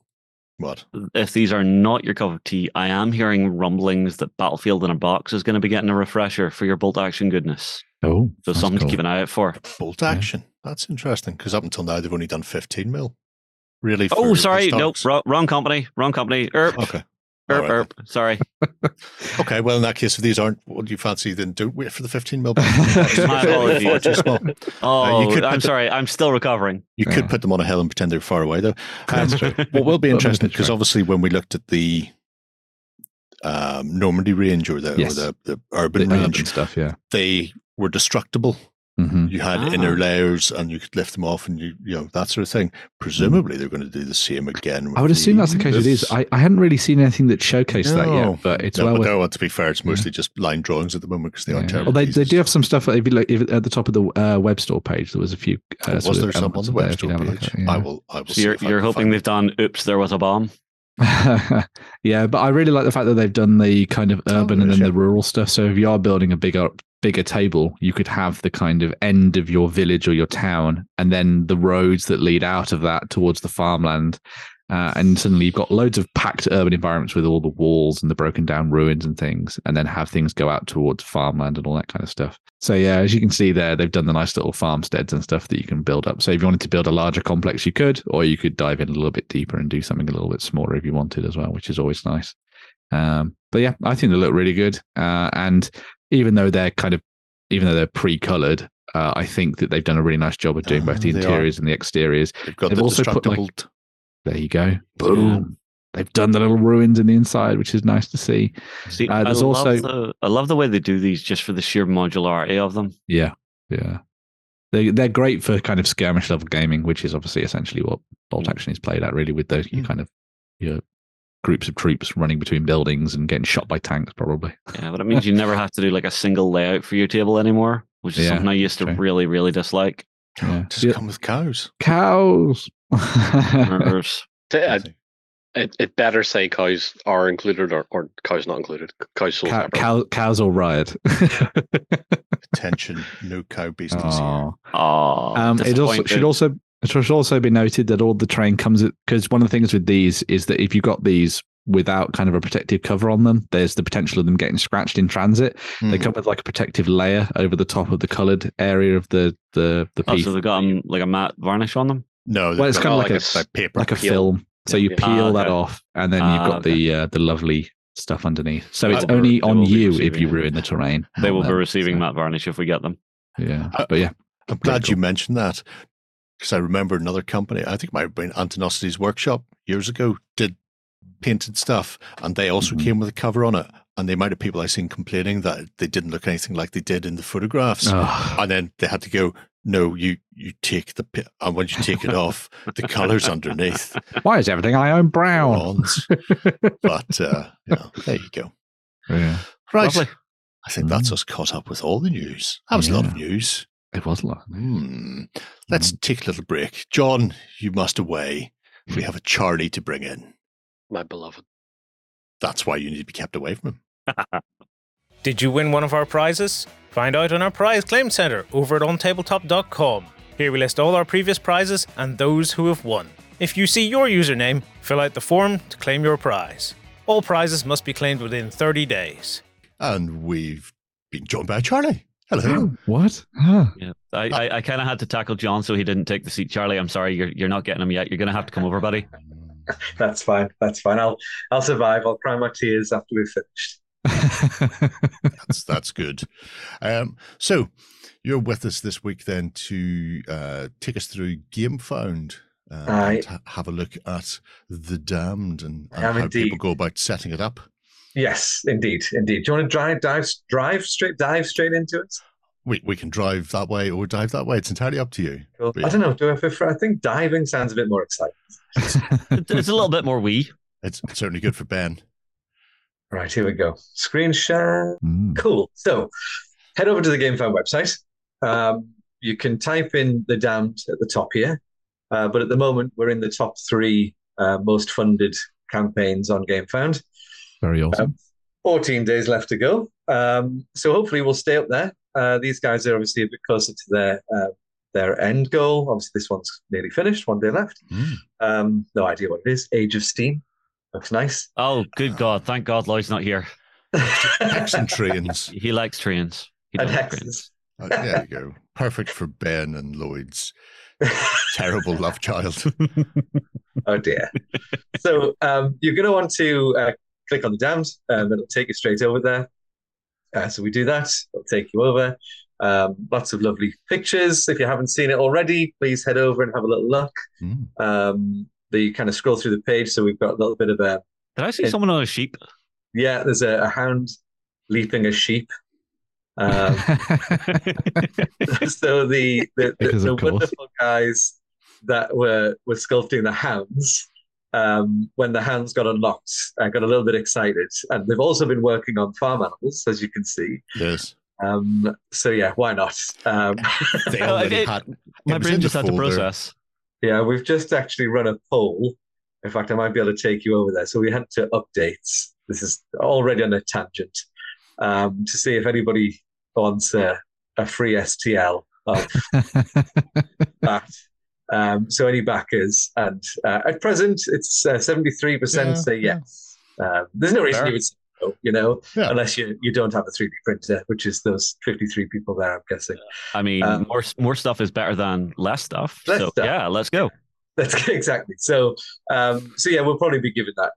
What? If these are not your cup of tea, I am hearing rumblings that Battlefield in a Box is going to be getting a refresher for your Bolt Action goodness. Oh, so something cool to keep an eye out for. Bolt Action. Yeah. That's interesting, because up until now they've only done 15 mil. Really? Oh, sorry. Nope. Wrong company. Wrong company. Okay. Sorry. Okay, well, in that case, if these aren't what you fancy, then don't wait for the 15 mil. My apologies. Too small. Oh, I'm sorry. I'm still recovering. You could put them on a hill and pretend they're far away, though. That's true. What will be interesting, because obviously when we looked at the Normandy range or the urban range, urban stuff, they were destructible. You had inner layers and you could lift them off and you know, that sort of thing. Presumably they're going to do the same again. I would assume that's the case it is. I hadn't really seen anything that showcased that yet, but it's to be fair, it's mostly just line drawings at the moment because they are terrible. Well, they do have some stuff at the top of the web store page. There was a few. Was there some on the web store page? I will. So you're hoping they've done. Oops, there was a bomb. Yeah, but I really like the fact that they've done the kind of urban and then the rural stuff. So if you are building a bigger table, you could have the kind of end of your village or your town and then the roads that lead out of that towards the farmland, and suddenly you've got loads of packed urban environments with all the walls and the broken down ruins and things, and then have things go out towards farmland and all that kind of stuff. So yeah, as you can see there, they've done the nice little farmsteads and stuff that you can build up. So if you wanted to build a larger complex, you could, or you could dive in a little bit deeper and do something a little bit smaller if you wanted as well, which is always nice. But yeah, I think they look really good. And even though they're pre-colored, I think that they've done a really nice job of doing both the interiors and the exteriors. They've also put like, there you go, boom. Yeah. They've done the little ruins in the inside, which is nice to see. I love the way they do these just for the sheer modularity of them. Yeah, yeah. They're great for kind of skirmish level gaming, which is obviously essentially what Bolt Action is played at, really, with those kind of groups of troops running between buildings and getting shot by tanks, probably. Yeah, but it means you never have to do like a single layout for your table anymore, which is something I used to really, really dislike. Yeah. Just come with cows. Cows! It better say cows are included or cows not included. Cows all riot. Attention, no cow business here. It should also be noted that all the terrain comes, because one of the things with these is that if you've got these without kind of a protective cover on them, there's the potential of them getting scratched in transit. They come with like a protective layer over the top of the coloured area of the piece. So they've got like a matte varnish on them? No. Well, it's kind of like paper. Like a film. So you peel that off, and then you've got the lovely stuff underneath. So it's only on you if you ruin the terrain. They will be receiving matte varnish if we get them. Yeah. But yeah. I'm glad you mentioned that. Because I remember another company, I think it might have been Antinosity's Workshop years ago, did painted stuff, and they also came with a cover on it. And the amount of people I've seen complaining that they didn't look anything like they did in the photographs. Oh. And then they had to go, no, you take the... And when you take it off, the colours underneath. Why is everything I own brown? But, there you go. Yeah. Right. Lovely. I think that's us caught up with all the news. That was a lot of news. It was a lot. Let's take a little break. John, you must away. We have a Charlie to bring in. My beloved. That's why you need to be kept away from him. Did you win one of our prizes? Find out on our prize claim centre over at ontabletop.com. Here we list all our previous prizes and those who have won. If you see your username, fill out the form to claim your prize. All prizes must be claimed within 30 days. And we've been joined by Charlie. Hello. What? Huh. Yeah, I kind of had to tackle John so he didn't take the seat. Charlie, I'm sorry, you're not getting him yet. You're going to have to come over, buddy. That's fine. That's fine. I'll survive. I'll cry my tears after we've finished. That's good. So you're with us this week then to take us through Gamefound and have a look at The Damned and how indeed. People go about setting it up. Yes, indeed. Do you want to dive straight into it? We can drive that way or dive that way. It's entirely up to you. Cool. Yeah. I don't know. I think diving sounds a bit more exciting. It's a little bit more wee. It's certainly good for Ben. Right, here we go. Screen share. Cool. So head over to the Gamefound website. You can type in The Damned at the top here. But at the moment, we're in the top three most funded campaigns on Gamefound. Very awesome. 14 days left to go. So hopefully we'll stay up there. These guys are obviously a bit closer to their end goal. Obviously, this one's nearly finished. One day left. No idea what it is. Age of Steam. Looks nice. Oh, good God. Thank God Lloyd's not here. Hex and Trains. He likes trains. And hexes. Oh, there you go. Perfect for Ben and Lloyd's terrible love child. Oh, dear. So you're going to want to... click on The Damned, and it'll take you straight over there. So we do that. It'll take you over. Lots of lovely pictures. If you haven't seen it already, please head over and have a little look. You kind of scroll through the page, so we've got a little bit of a... Did I see someone on a sheep? Yeah, there's a hound leaping a sheep. So the wonderful guys that were sculpting the hounds... when the hounds got unlocked, I got a little bit excited. And they've also been working on farm animals, as you can see. Yes. So, yeah, why not? They already had my brain just had to process. Yeah, we've just actually run a poll. In fact, I might be able to take you over there. So we had to update. This is already on a tangent to see if anybody wants a free STL of that. So any backers, and at present it's 73% say yes. There's no reason you would say no, unless you don't have a 3D printer, which is those 53 people there, I'm guessing. I mean, more stuff is better than less stuff. Yeah, let's go. That's exactly. So yeah, we'll probably be giving that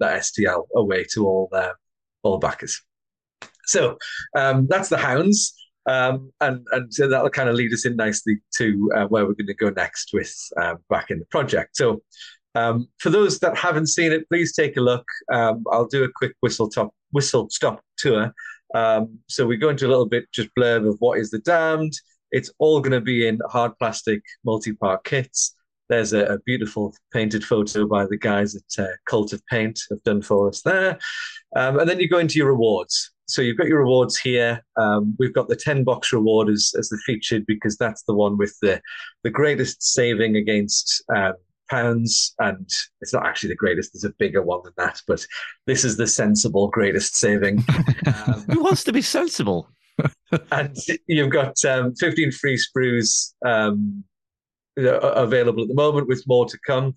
STL away to all backers. So that's the hounds. And so that'll kind of lead us in nicely to where we're going to go next with back in the project. So for those that haven't seen it, please take a look. I'll do a quick whistle stop tour. So we go into a little bit just blurb of what is The Damned. It's all going to be in hard plastic multi-part kits. There's a beautiful painted photo by the guys at Cult of Paint have done for us there. And then you go into your rewards. So you've got your rewards here. We've got the 10-box reward as the featured, because that's the one with the greatest saving against pounds. And it's not actually the greatest. There's a bigger one than that. But this is the sensible greatest saving. Who wants to be sensible? And you've got 15 free sprues available at the moment, with more to come.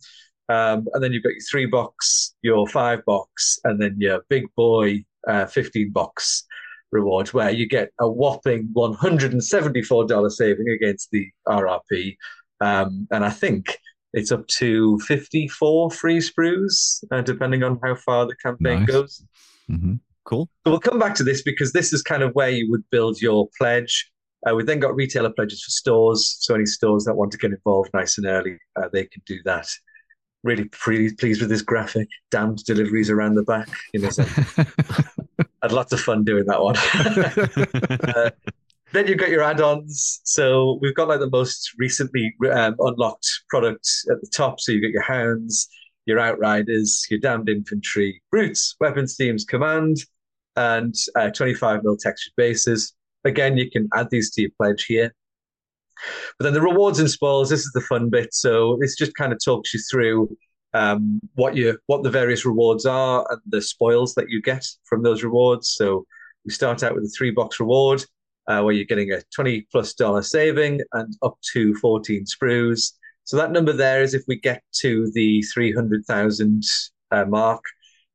And then you've got your 3-box, your 5-box, and then your big boy 15-box reward, where you get a whopping $174 saving against the RRP. And I think it's up to 54 free sprues, depending on how far the campaign goes. Mm-hmm. Cool. So we'll come back to this, because this is kind of where you would build your pledge. We've then got retailer pledges for stores. So any stores that want to get involved nice and early, they can do that. Really pleased with this graphic. Damned deliveries around the back. Had lots of fun doing that one. Then you've got your add-ons. So we've got like the most recently unlocked product at the top. So you've got your hounds, your outriders, your damned infantry, brutes, weapons teams, command, and 25 mil textured bases. Again, you can add these to your pledge here. But then the rewards and spoils, this is the fun bit. So this just kind of talks you through what the various rewards are and the spoils that you get from those rewards. So we start out with a 3-box reward where you're getting a $20+ saving and up to 14 sprues. So that number there is if we get to the 300,000 mark,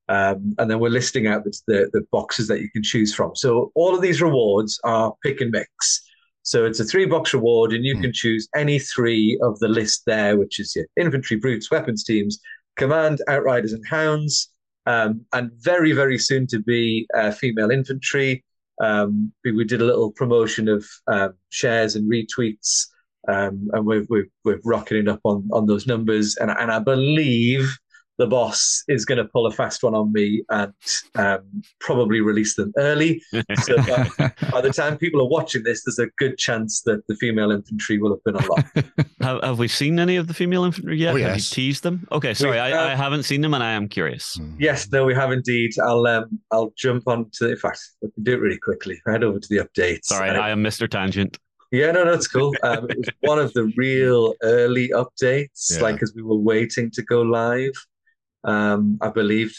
and then we're listing out the boxes that you can choose from. So all of these rewards are pick and mix. So it's a 3-box reward, and you can choose any three of the list there, which is your infantry, brutes, weapons teams, command, outriders, and hounds, and very, very soon to be female infantry. We did a little promotion of shares and retweets, and we're rocketing up on those numbers. And I believe the boss is going to pull a fast one on me and probably release them early. So by the time people are watching this, there's a good chance that the female infantry will have been unlocked. Have we seen any of the female infantry yet? Oh, yes. Have you teased them? Okay, sorry, I haven't seen them, and I am curious. Yes, no, we have indeed. I'll jump on to... In fact, we can do it really quickly. Head over to the updates. Sorry, I am Mr. Tangent. Yeah, no, it's cool. It was one of the real early updates, as we were waiting to go live. I believe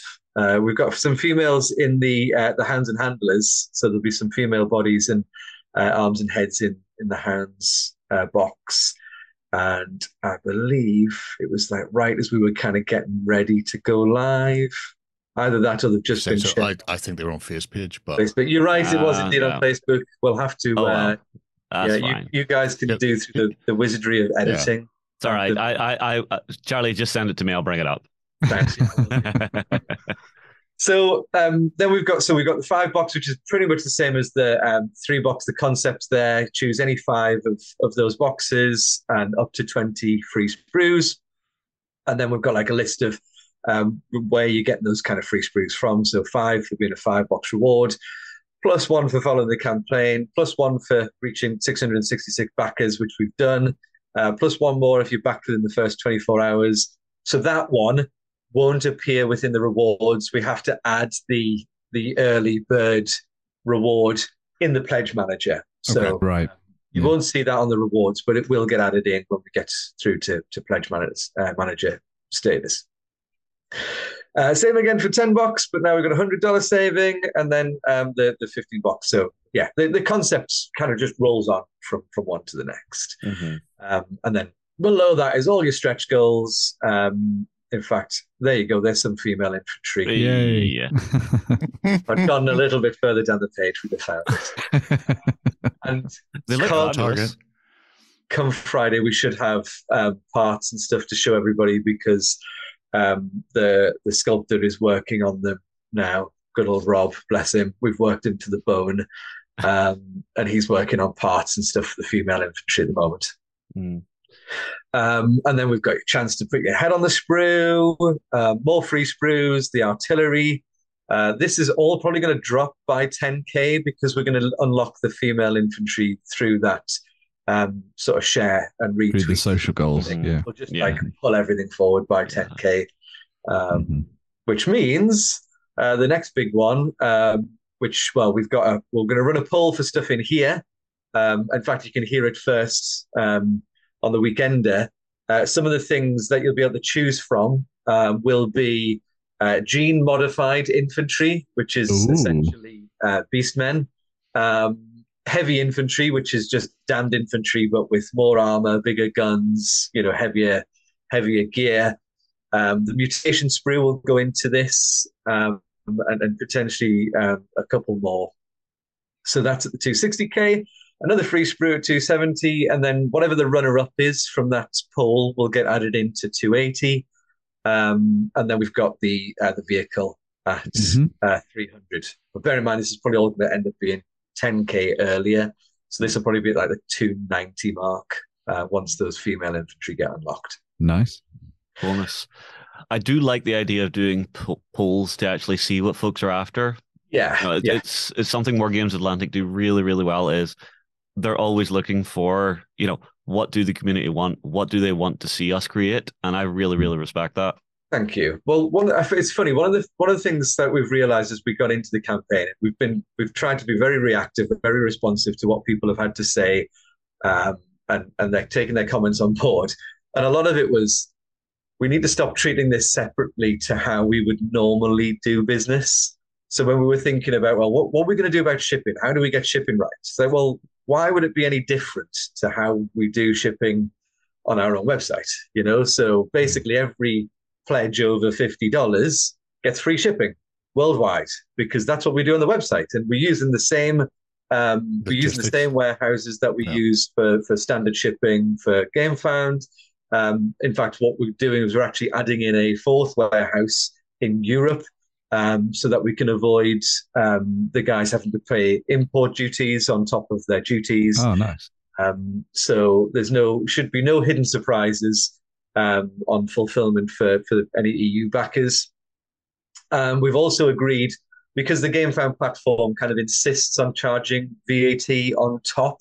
we've got some females in the hounds and handlers, so there'll be some female bodies and arms and heads in the hounds box. And I believe it was right as we were kind of getting ready to go live. Either that or they've just been shared. I think they were on Facebook. You're right, it was indeed on Facebook. We'll have to. You guys can do through the wizardry of editing. Yeah. It's all right. I Charlie, just send it to me. I'll bring it up. Thanks. So then we've got the 5-box, which is pretty much the same as the 3-box. The concepts there: choose any 5 of those boxes and up to 20 free sprues. And then we've got like a list of where you get those kind of free sprues from. So 5 for being a 5-box reward, +1 for following the campaign, +1 for reaching 666 backers, which we've done, +1 more if you're backed within the first 24 hours. So that one won't appear within the rewards. We have to add the early bird reward in the pledge manager. So you won't see that on the rewards, but it will get added in when we get through to pledge manager status. Same again for 10 bucks, but now we've got $100 saving, and then the 15 bucks. So yeah, the concept kind of just rolls on from one to the next. Mm-hmm. And then below that is all your stretch goals. In fact, there you go. There's some female infantry. Yeah. I've gone a little bit further down the page with the founders. And they look at the target. Come Friday, we should have parts and stuff to show everybody, because the sculptor is working on them now. Good old Rob, bless him. We've worked him to the bone, and he's working on parts and stuff for the female infantry at the moment. Mm. And then we've got your chance to put your head on the sprue, more free sprues, the artillery. This is all probably going to drop by 10k because we're going to unlock the female infantry through that sort of share and retweet. Through the social goals, yeah. We'll just pull everything forward by 10k, which means the next big one, we're going to run a poll for stuff in here. In fact, you can hear it first. On the Weekender, some of the things that you'll be able to choose from will be gene-modified infantry, which is essentially beastmen, heavy infantry, which is just damned infantry, but with more armor, bigger guns, heavier gear. The mutation sprue will go into this, and potentially a couple more. So that's at the 260k. Another free sprue at 270, and then whatever the runner-up is from that poll will get added into 280. And then we've got the vehicle at 300. But bear in mind, this is probably all going to end up being 10k earlier. So this will probably be at the 290 mark once those female infantry get unlocked. Nice. Bonus. I do like the idea of doing polls to actually see what folks are after. Yeah. It's something Wargames Atlantic do really, really well is... They're always looking for, what do the community want? What do they want to see us create? And I really, really respect that. Thank you. Well, it's funny. One of the things that we've realized as we got into the campaign, we've tried to be very reactive, very responsive to what people have had to say, and they're taking their comments on board. And a lot of it was, we need to stop treating this separately to how we would normally do business. So when we were thinking about, what are we going to do about shipping? How do we get shipping right? So, why would it be any different to how we do shipping on our own website, you know? So basically every pledge over $50 gets free shipping worldwide, because that's what we do on the website. And we're using the same warehouses that we use for standard shipping for Gamefound. In fact, what we're doing is we're actually adding in a fourth warehouse in Europe, so that we can avoid the guys having to pay import duties on top of their duties. Oh, nice. So there's should be no hidden surprises on fulfillment for any EU backers. We've also agreed, because the GameFound platform kind of insists on charging VAT on top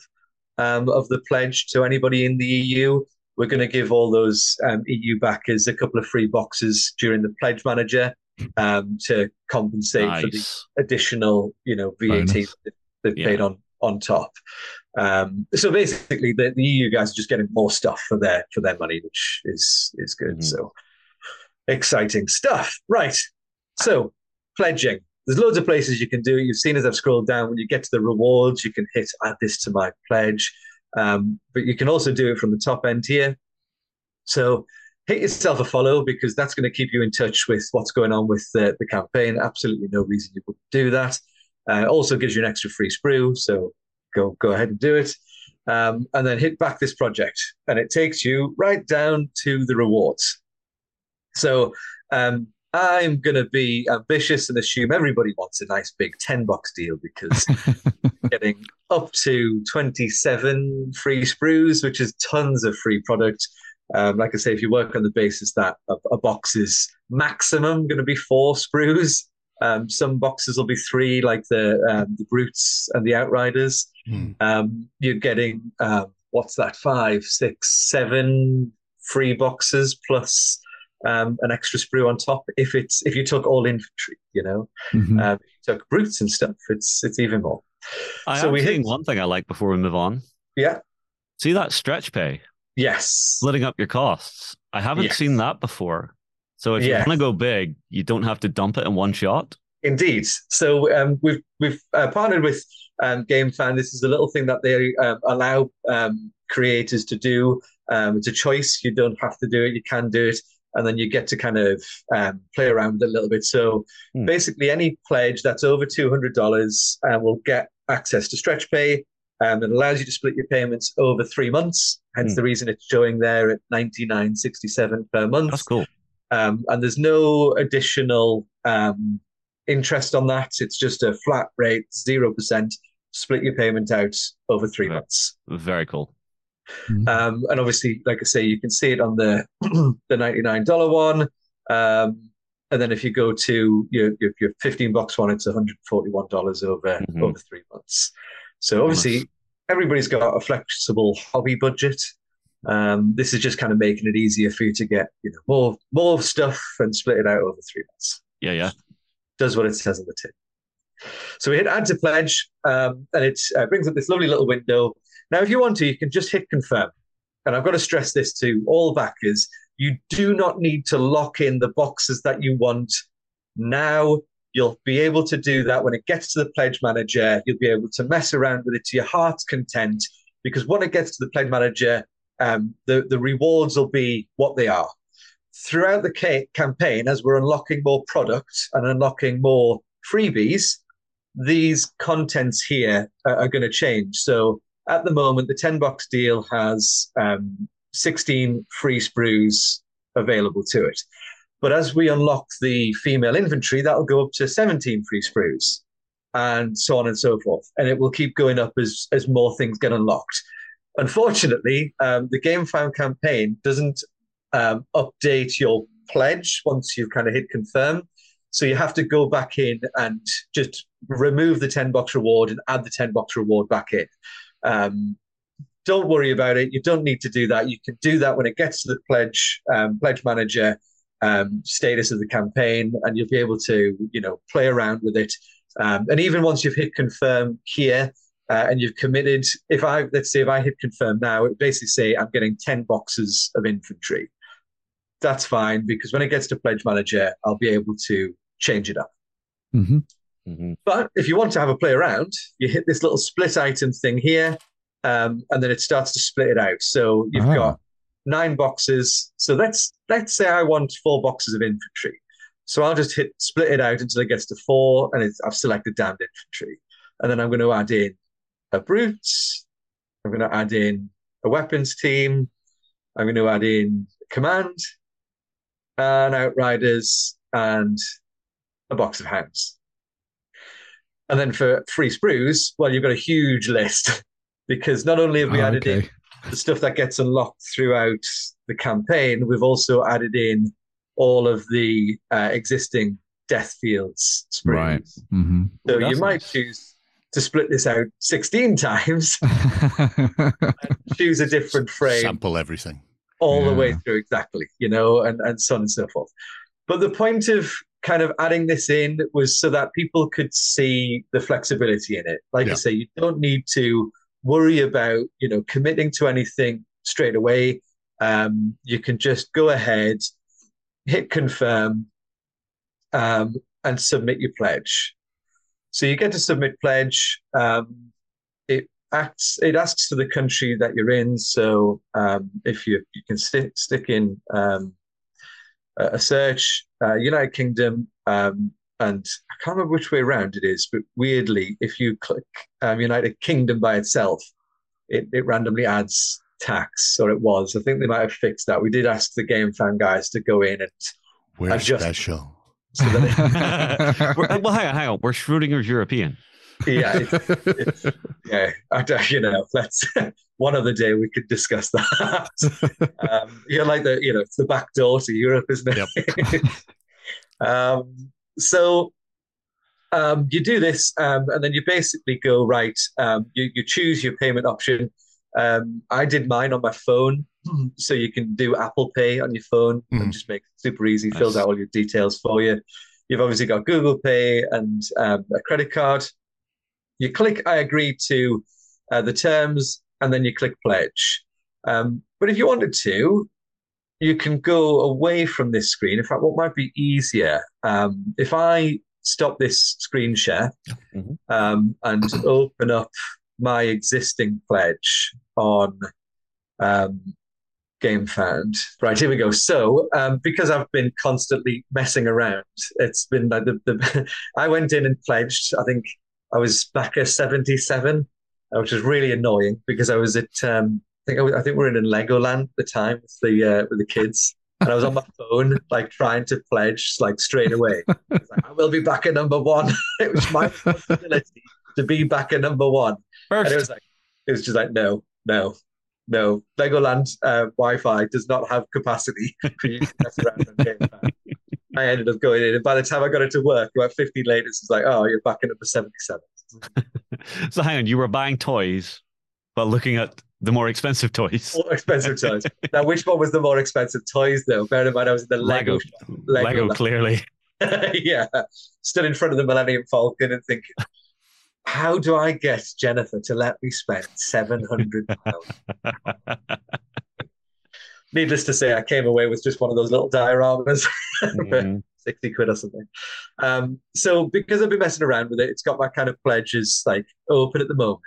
of the pledge to anybody in the EU, we're going to give all those EU backers a couple of free boxes during the Pledge Manager to compensate for the additional, VAT they've paid on top. So basically, the EU guys are just getting more stuff for their money, which is good. Mm-hmm. So exciting stuff, right? So pledging. There's loads of places you can do it. You've seen as I've scrolled down, when you get to the rewards, you can hit add this to my pledge. But you can also do it from the top end here. So hit yourself a follow, because that's going to keep you in touch with what's going on with the campaign. Absolutely no reason you wouldn't do that. Also gives you an extra free sprue, so go ahead and do it. And then hit back this project, and it takes you right down to the rewards. So... I'm going to be ambitious and assume everybody wants a nice big 10-box deal, because getting up to 27 free sprues, which is tons of free product. Like I say, if you work on the basis that a box is maximum going to be 4 sprues, some boxes will be 3, like the Brutes and the Outriders. You're getting, 5, 6, 7 free boxes plus... an extra sprue on top if you took all infantry, Mm-hmm. If you took Brutes and stuff, it's even more. So one thing I like before we move on. Yeah. See that stretch pay? Yes. Splitting up your costs. I haven't seen that before. So if you want to go big, you don't have to dump it in one shot. Indeed. So we've partnered with GameFound. This is a little thing that they allow creators to do. It's a choice. You don't have to do it. You can do it. And then you get to kind of play around a little bit. So basically any pledge that's over $200 will get access to stretch pay. It allows you to split your payments over 3 months, hence the reason it's showing there at $99.67 per month. That's cool. And there's no additional interest on that. It's just a flat rate, 0%, split your payment out over 3 months. Very cool. Mm-hmm. And obviously, like I say, you can see it on the $99 one. And then if you go to your 15-box one, it's $141 over 3 months. So obviously, everybody's got a flexible hobby budget. This is just kind of making it easier for you to get more stuff and split it out over 3 months. Yeah. Does what it says on the tin. So we hit add to pledge, and it brings up this lovely little window. Now, if you want to, you can just hit confirm. And I've got to stress this to all backers. You do not need to lock in the boxes that you want now. You'll be able to do that when it gets to the Pledge Manager. You'll be able to mess around with it to your heart's content, because when it gets to the Pledge Manager, the rewards will be what they are. Throughout the campaign, as we're unlocking more products and unlocking more freebies, these contents here are going to change. So at the moment, the 10-box deal has 16 free sprues available to it. But as we unlock the female inventory, that'll go up to 17 free sprues, and so on and so forth. And it will keep going up as more things get unlocked. Unfortunately, the GameFound campaign doesn't update your pledge once you've kind of hit confirm. So you have to go back in and just remove the 10-box reward and add the 10-box reward back in. Don't worry about it. You don't need to do that. You can do that when it gets to the pledge manager status of the campaign, and you'll be able to, play around with it. And even once you've hit confirm here and you've committed, let's say if I hit confirm now, it would basically say I'm getting 10 boxes of infantry. That's fine, because when it gets to Pledge Manager, I'll be able to change it up. Mm-hmm. Mm-hmm. But if you want to have a play around, you hit this little split item thing here, and then it starts to split it out. So you've got 9 boxes. So let's say I want 4 boxes of infantry. So I'll just split it out until it gets to 4, and I've selected damned infantry. And then I'm going to add in a brute. I'm going to add in a weapons team. I'm going to add in command and outriders and a box of hounds. And then for free sprues, well, you've got a huge list because not only have we added in the stuff that gets unlocked throughout the campaign, we've also added in all of the existing death fields sprues. Right. Mm-hmm. So you might choose to split this out 16 times and choose a different frame. Sample everything. All the way through, exactly, you know, and so on and so forth. But the point of kind of adding this in was so that people could see the flexibility in it. Like I say, you don't need to worry about, you know, committing to anything straight away. You can just go ahead, hit confirm, and submit your pledge. So you get to submit pledge. It asks for the country that you're in. So if you can stick in a search, United Kingdom, and I can't remember which way around it is, but weirdly, if you click United Kingdom by itself, it randomly adds tax, or it was. I think they might have fixed that. We did ask the Gamefound guys to go in and we're adjust. Special. So that well, hang on. We're Schrodinger's European. Yeah, you know, let's one other day we could discuss that. You're like it's the back door to Europe, isn't it? Yep. So you do this, and then you basically go right. You choose your payment option. I did mine on my phone, so you can do Apple Pay on your phone and just make it super easy. Nice. Fills out all your details for you. You've obviously got Google Pay and a credit card. You click I agree to the terms, and then you click pledge. But if you wanted to, you can go away from this screen. In fact, what might be easier, if I stop this screen share and open up my existing pledge on Gamefound. Right, here we go. So because I've been constantly messing around, it's been like I went in and pledged, I think, I was back at 77, which was really annoying because I was at, I think we were in Legoland at the time with the kids. And I was on my phone, like trying to pledge, like straight away. I will be back at number 1. It was my responsibility to be back at number 1. First. And it was just like, no. Legoland Wi-Fi does not have capacity for you to mess around on Gamefound. I ended up going in, and by the time I got it to work, about 50 later, it's like, oh, you're back in number 77. So hang on, you were buying toys, but looking at the more expensive toys. More expensive toys. Now, which one was the more expensive toys, though? Bear in mind, I was in the Lego shop. Lego clearly. Yeah. Stood in front of the Millennium Falcon and thinking, how do I get Jennifer to let me spend £700? Needless to say, I came away with just one of those little dioramas, for 60 quid or something. So because I've been messing around with it, it's got my kind of pledges like open at the moment.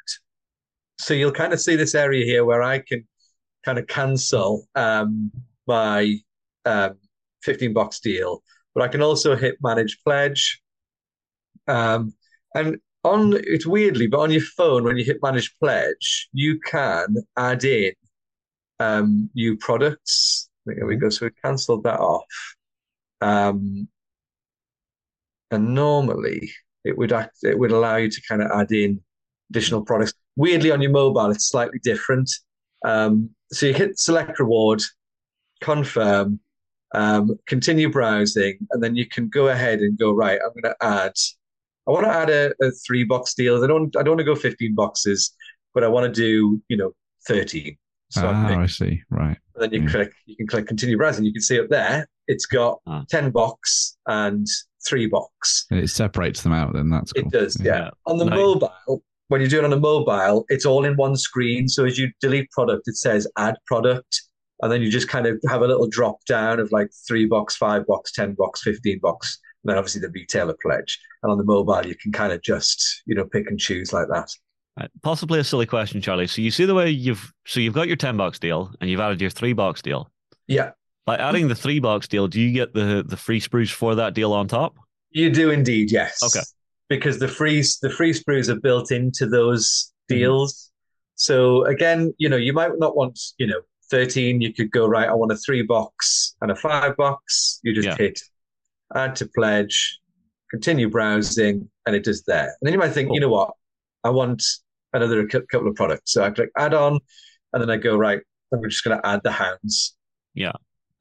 So you'll kind of see this area here where I can kind of cancel my 15-box deal, but I can also hit manage pledge. And it's weirdly, but on your phone, when you hit manage pledge, you can add in new products. There we go. So we cancelled that off. And normally it would allow you to kind of add in additional products. Weirdly, on your mobile, it's slightly different. So you hit select reward, confirm, continue browsing, and then you can go ahead and go, right, I'm going to add. I want to add a 3-box deal. I don't want to go 15 boxes, but I want to do 13. So I see. Right. And then you can click continue browsing. You can see up there, it's got 10 box and 3 box. And it separates them out then. That's cool. It does, yeah. On the mobile, when you do it on a mobile, it's all in one screen. So as you delete product, it says add product. And then you just kind of have a little drop down of like 3 box, 5 box, 10 box, 15 box. And then obviously the retailer pledge. And on the mobile, you can kind of just, pick and choose like that. Right. Possibly a silly question, Charlie. So you see the way you've got your 10 box deal and you've added your 3 box deal. Yeah. By adding the 3 box deal, do you get the free sprues for that deal on top? You do indeed, yes. Okay. Because the free sprues are built into those deals. Mm-hmm. So again, you know, you might not want, you know, 13. You could go, right, I want a 3 box and a 5 box. You just hit add to pledge, continue browsing, and it is there. And then you might think, you know what, I want another couple of products. So I click add on, and then I go, right, I'm just going to add the hounds. Yeah.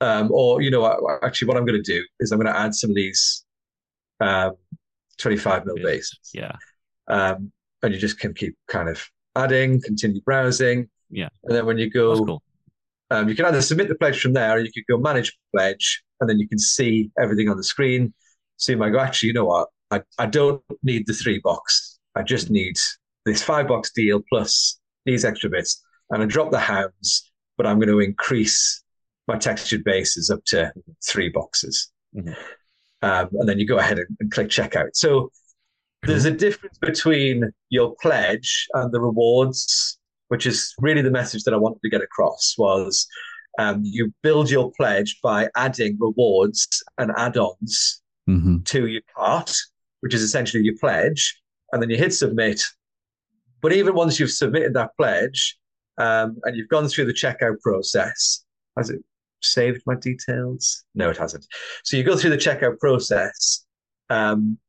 Or, you know, actually what I'm going to do is I'm going to add some of these 25 mil bases. Yeah. And you just can keep kind of adding, continue browsing. Yeah. And then when you go, cool. You can either submit the pledge from there, or you could go manage pledge, and then you can see everything on the screen. So you might go, actually, you know what? I don't need the 3 box. I just need this 5 box deal plus these extra bits. And I drop the hounds, but I'm going to increase my textured bases up to 3 boxes. Mm-hmm. And then you go ahead and click checkout. So there's a difference between your pledge and the rewards, which is really the message that I wanted to get across, was you build your pledge by adding rewards and add-ons to your cart, which is essentially your pledge, and then you hit submit. But even once you've submitted that pledge and you've gone through the checkout process, has it saved my details? No, it hasn't. So you go through the checkout process,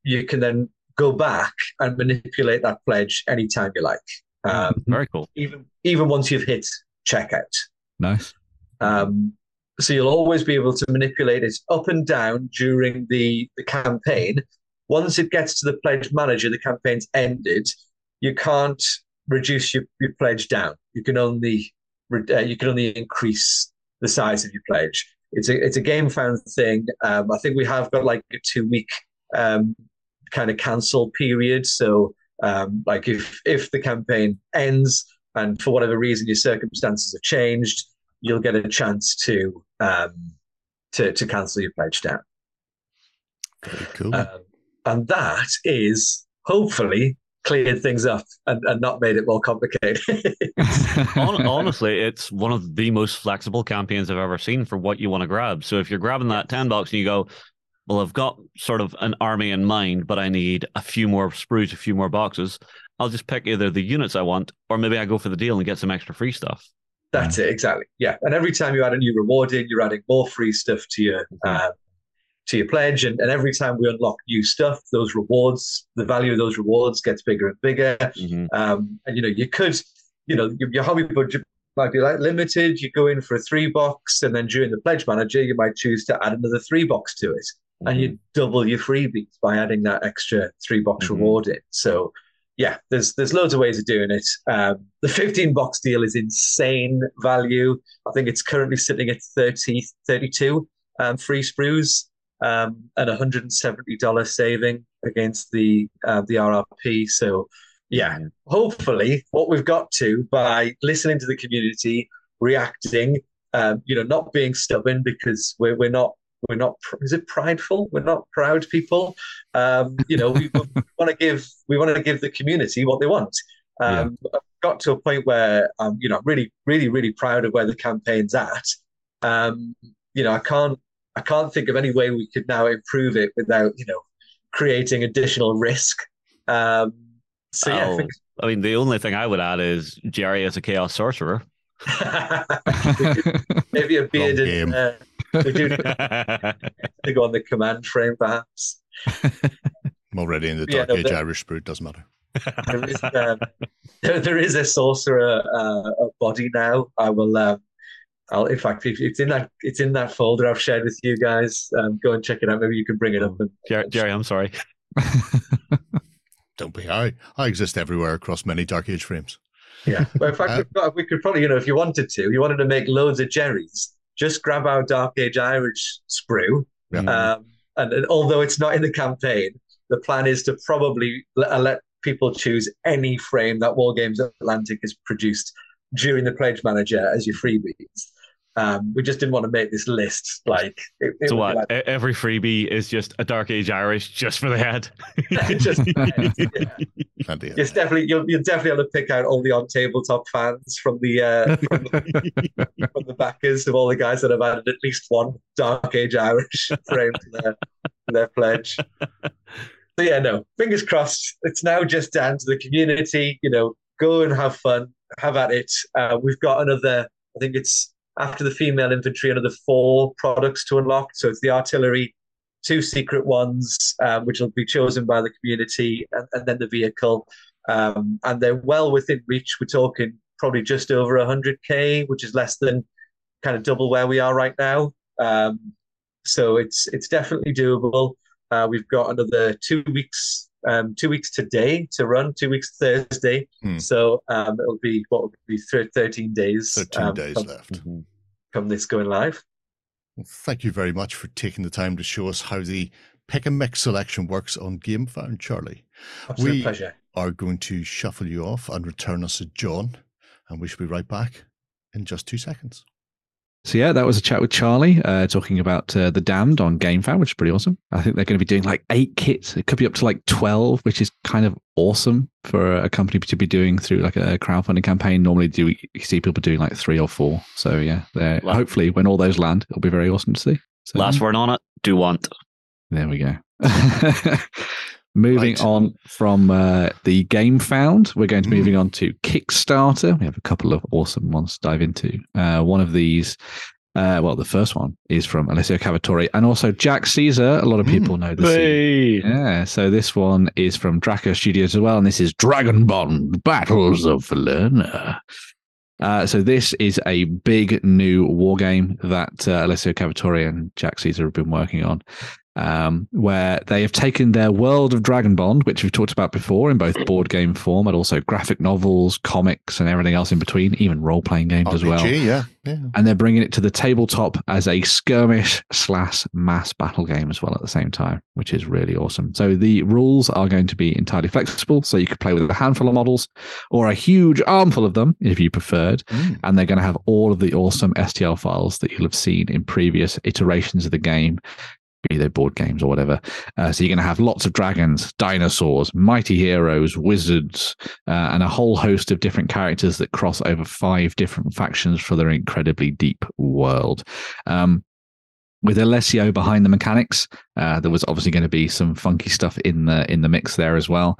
you can then go back and manipulate that pledge anytime you like. Very cool. Even once you've hit checkout. Nice. So you'll always be able to manipulate it up and down during the campaign. Once it gets to the pledge manager, the campaign's ended, you can't reduce your pledge down. You can only increase the size of your pledge. It's a Gamefound thing. I think we have got like a 2-week kind of cancel period. So like if the campaign ends and for whatever reason your circumstances have changed, you'll get a chance to cancel your pledge down. Very cool. And that is hopefully cleared things up and not made it more complicated. Honestly, it's one of the most flexible campaigns I've ever seen for what you want to grab. So if you're grabbing that 10 box and you go, well, I've got sort of an army in mind, but I need a few more sprues, a few more boxes, I'll just pick either the units I want, or maybe I go for the deal and get some extra free stuff. That's it, exactly. Yeah. And every time you add a new reward in, you're adding more free stuff to your pledge. And every time we unlock new stuff, those rewards, the value of those rewards gets bigger and bigger. Mm-hmm. And, you know, you could, you know, your hobby budget might be like limited. You go in for a 3 box, and then during the pledge manager, you might choose to add another 3 box to it. Mm-hmm. And you double your freebies by adding that extra 3 box reward in. So yeah, there's loads of ways of doing it. The 15 box deal is insane value. I think it's currently sitting at 32 free sprues and $170 saving against the RRP. So yeah, hopefully what we've got to by listening to the community, reacting, you know, not being stubborn, because we're not is it prideful? We're not proud people. You know, we want to give the community what they want. I've got to a point where you know, really, really, really proud of where the campaign's at. You know, I can't think of any way we could now improve it without, you know, creating additional risk. So yeah, I mean, the only thing I would add is Jerry is a chaos sorcerer. Maybe a bearded. We do to go on the command frame, perhaps. I'm already in the Dark Age Irish brew, it doesn't matter. There is a sorcerer body now. I will. In fact, it's in that folder I've shared with you guys. Go and check it out. Maybe you can bring it up. Jerry, I'm sorry. Don't be. I exist everywhere across many Dark Age frames. Yeah. Well, in fact, we could probably, you know, if you wanted to, make loads of Jerrys, just grab our Dark Age Irish sprue. Yeah. And although it's not in the campaign, the plan is to probably let people choose any frame that Wargames Atlantic has produced during the pledge manager as your freebies. We just didn't want to make this list like. So what? Like, every freebie is just a Dark Age Irish just for the head. It's definitely you'll definitely able to pick out all the odd tabletop fans from the backers of all the guys that have added at least one Dark Age Irish frame to their pledge. So yeah, no, fingers crossed. It's now just down to the community. You know, go and have fun, have at it. We've got another. I think it's. After the female infantry, another 4 products to unlock. So it's the artillery, 2 secret ones, which will be chosen by the community, and then the vehicle. And they're well within reach. We're talking probably just over 100K, which is less than kind of double where we are right now. So it's definitely doable. We've got another 2 weeks, 2 weeks today to run, 2 weeks Thursday. So it'll be, what would be 13 days. 13 days left. From this going live. Well, thank you very much for taking the time to show us how the pick and mix selection works on Gamefound, Charlie. Absolute pleasure. We are going to shuffle you off and return us to John, and we should be right back in just 2 seconds. So yeah, that was a chat with Charlie talking about The Damned on Gamefound, which is pretty awesome. I think they're going to be doing like 8 kits. It could be up to like 12, which is kind of awesome for a company to be doing through like a crowdfunding campaign. Normally do you see people doing like 3 or 4. So yeah, hopefully when all those land, it'll be very awesome to see. So, last word on it, do want. There we go. Moving on from the Gamefound, we're going to be moving on to Kickstarter. We have a couple of awesome ones to dive into. One of these, the first one is from Alessio Cavatore and also Jack Caesar. A lot of people know this. Hey. Yeah, so this one is from Draco Studios as well, and this is Dragonbane, Battles of Valerna. So this is a big new war game that Alessio Cavatore and Jack Caesar have been working on. Where they have taken their world of Dragonbane, which we've talked about before in both board game form and also graphic novels, comics, and everything else in between, even role-playing games RPG, as well. Yeah. And they're bringing it to the tabletop as a skirmish/mass battle game as well at the same time, which is really awesome. So the rules are going to be entirely flexible, so you could play with a handful of models or a huge armful of them if you preferred, and they're going to have all of the awesome STL files that you'll have seen in previous iterations of the game, either board games or whatever. So you're going to have lots of dragons, dinosaurs, mighty heroes, wizards, and a whole host of different characters that cross over 5 different factions for their incredibly deep world. With Alessio behind the mechanics, there was obviously going to be some funky stuff in the mix there as well.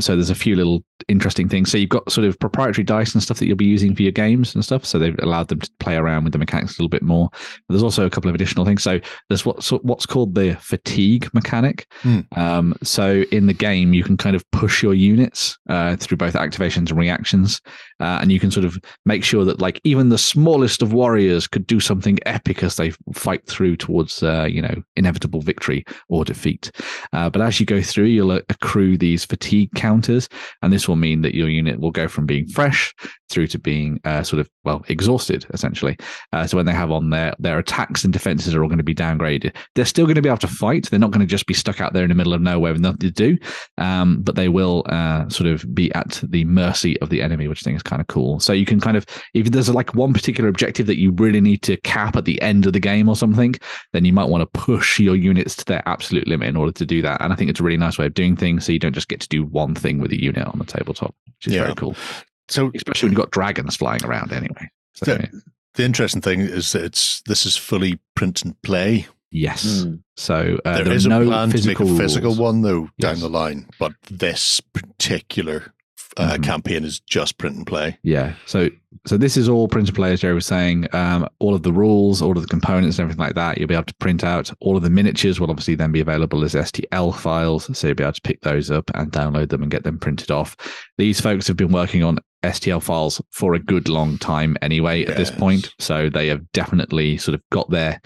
So there's a few little interesting things. So you've got sort of proprietary dice and stuff that you'll be using for your games and stuff. So they've allowed them to play around with the mechanics a little bit more. But there's also a couple of additional things. So there's what's called the fatigue mechanic. So in the game, you can kind of push your units through both activations and reactions. And you can sort of make sure that like even the smallest of warriors could do something epic as they fight through towards inevitable victory or defeat, but as you go through you'll accrue these fatigue counters, and this will mean that your unit will go from being fresh through to being exhausted essentially. So when they have on their attacks and defenses are all going to be downgraded. They're still going to be able to fight. They're not going to just be stuck out there in the middle of nowhere with nothing to do, but they will sort of be at the mercy of the enemy, which I think is kind of cool. So you can kind of, if there's like one particular objective that you really need to cap at the end of the game or something, then you might want to push your units to their absolute limit in order to do that. And I think it's a really nice way of doing things, so you don't just get to do one thing with a unit on the tabletop, which is very cool. So especially when you've got dragons flying around anyway. So, the interesting thing is that this is fully print and play. Yes. So there is a plan to make a physical one though down the line, but this particular campaign is just print and play. Yeah. So this is all print and play, as Jerry was saying. All of the rules, all of the components and everything like that, you'll be able to print out. All of the miniatures will obviously then be available as STL files, so you'll be able to pick those up and download them and get them printed off. These folks have been working on STL files for a good long time anyway at this point, so they have definitely sort of got their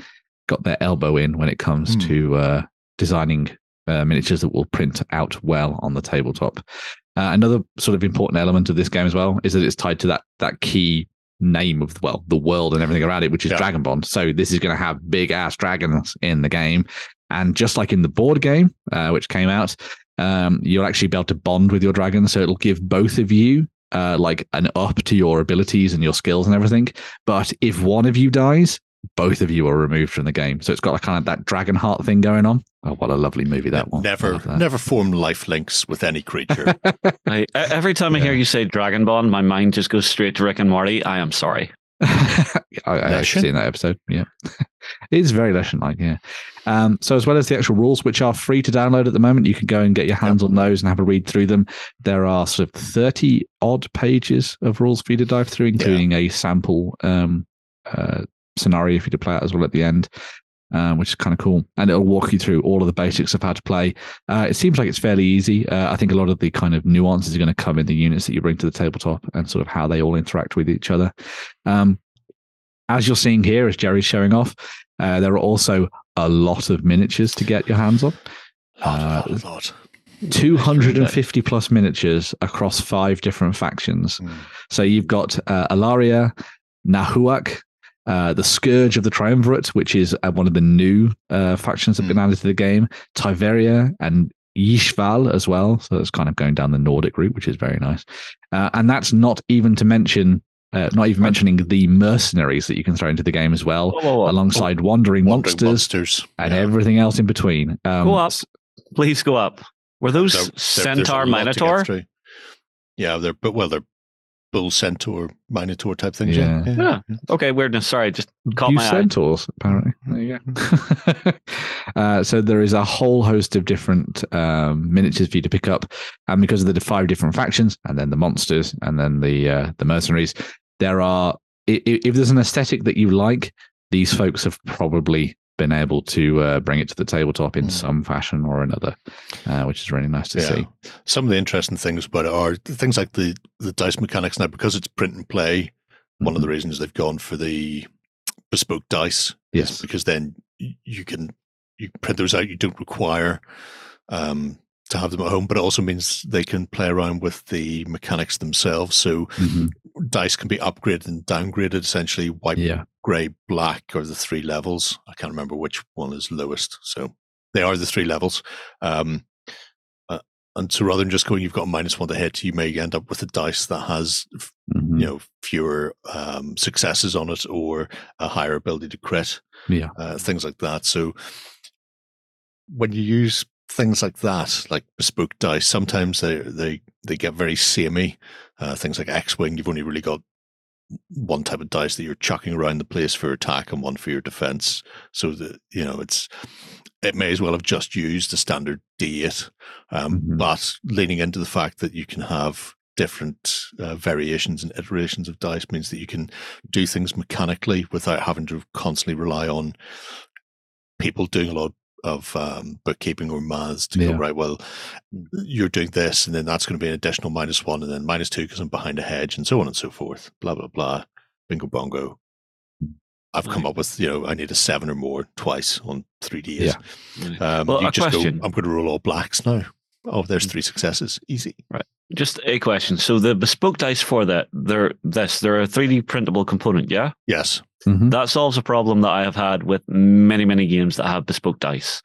elbow in when it comes to designing miniatures that will print out well on the tabletop. Another sort of important element of this game as well is that it's tied to that key name of the world and everything around it, which is Dragonbane. So this is going to have big ass dragons in the game, and just like in the board game, which came out, you'll actually be able to bond with your dragons. So it'll give both of you like an up to your abilities and your skills and everything. But if one of you dies, both of you are removed from the game. So it's got a kind of that Dragonheart thing going on. Oh, what a lovely movie that one. Never form life links with any creature. Every time I hear you say Dragonbone, my mind just goes straight to Rick and Morty. I am sorry. I actually seen that episode. Yeah. It's very Leshen-like, yeah. So as well as the actual rules, which are free to download at the moment, you can go and get your hands on those and have a read through them. There are sort of 30 odd pages of rules for you to dive through, including a sample scenario if you to play out as well at the end, which is kind of cool, and it'll walk you through all of the basics of how to play. It seems like it's fairly easy. I think a lot of the kind of nuances are going to come in the units that you bring to the tabletop and sort of how they all interact with each other. As you're seeing here, as Jerry's showing off, there are also a lot of miniatures to get your hands on. 250 plus miniatures across 5 different factions. So you've got Alaria, Nahuak, the Scourge of the Triumvirate, which is one of the new factions that have been added to the game, Tiveria and Yishval as well. So it's kind of going down the Nordic route, which is very nice. And that's not even to mention... mentioning the mercenaries that you can throw into the game as well, alongside wandering monsters and everything else in between. Go up. Please go up. Were those centaur minotaur? Yeah, they're bull centaur minotaur type things. Yeah. Okay, weirdness. Sorry, just caught my eye. Centaurs, apparently. There you go. So there is a whole host of different miniatures for you to pick up, and because of the 5 different factions, and then the monsters, and then the mercenaries, there are. If there's an aesthetic that you like, these folks have probably been able to bring it to the tabletop in some fashion or another, which is really nice to see. Some of the interesting things about it are things like the dice mechanics now, because it's print and play. One of the reasons they've gone for the bespoke dice is because then you print those out. You don't require to have them at home, but it also means they can play around with the mechanics themselves. So dice can be upgraded and downgraded, essentially white, grey, black, or the 3 levels. I can't remember which one is lowest. So they are the 3 levels. And so rather than just going, you've got a -1 to hit, you may end up with a dice that has fewer successes on it or a higher ability to crit, things like that. So when you use things like that, like bespoke dice, sometimes they get very samey. Things like X-Wing, you've only really got one type of dice that you're chucking around the place for attack and one for your defense. So that, it may as well have just used the standard D8, but leaning into the fact that you can have different variations and iterations of dice means that you can do things mechanically without having to constantly rely on people doing a lot of bookkeeping or maths to go, right, well, you're doing this and then that's going to be an additional -1 and then -2 because I'm behind a hedge and so on and so forth, blah blah blah, bingo bongo. I've come up with, I need a 7 or more twice on 3Ds. Well, you just go, I'm going to roll all blacks now. Oh, there's 3 successes, easy. Right, just a question. So the bespoke dice for that, they're a 3D printable component, yeah? Yes. That solves a problem that I have had with many, many games that have bespoke dice,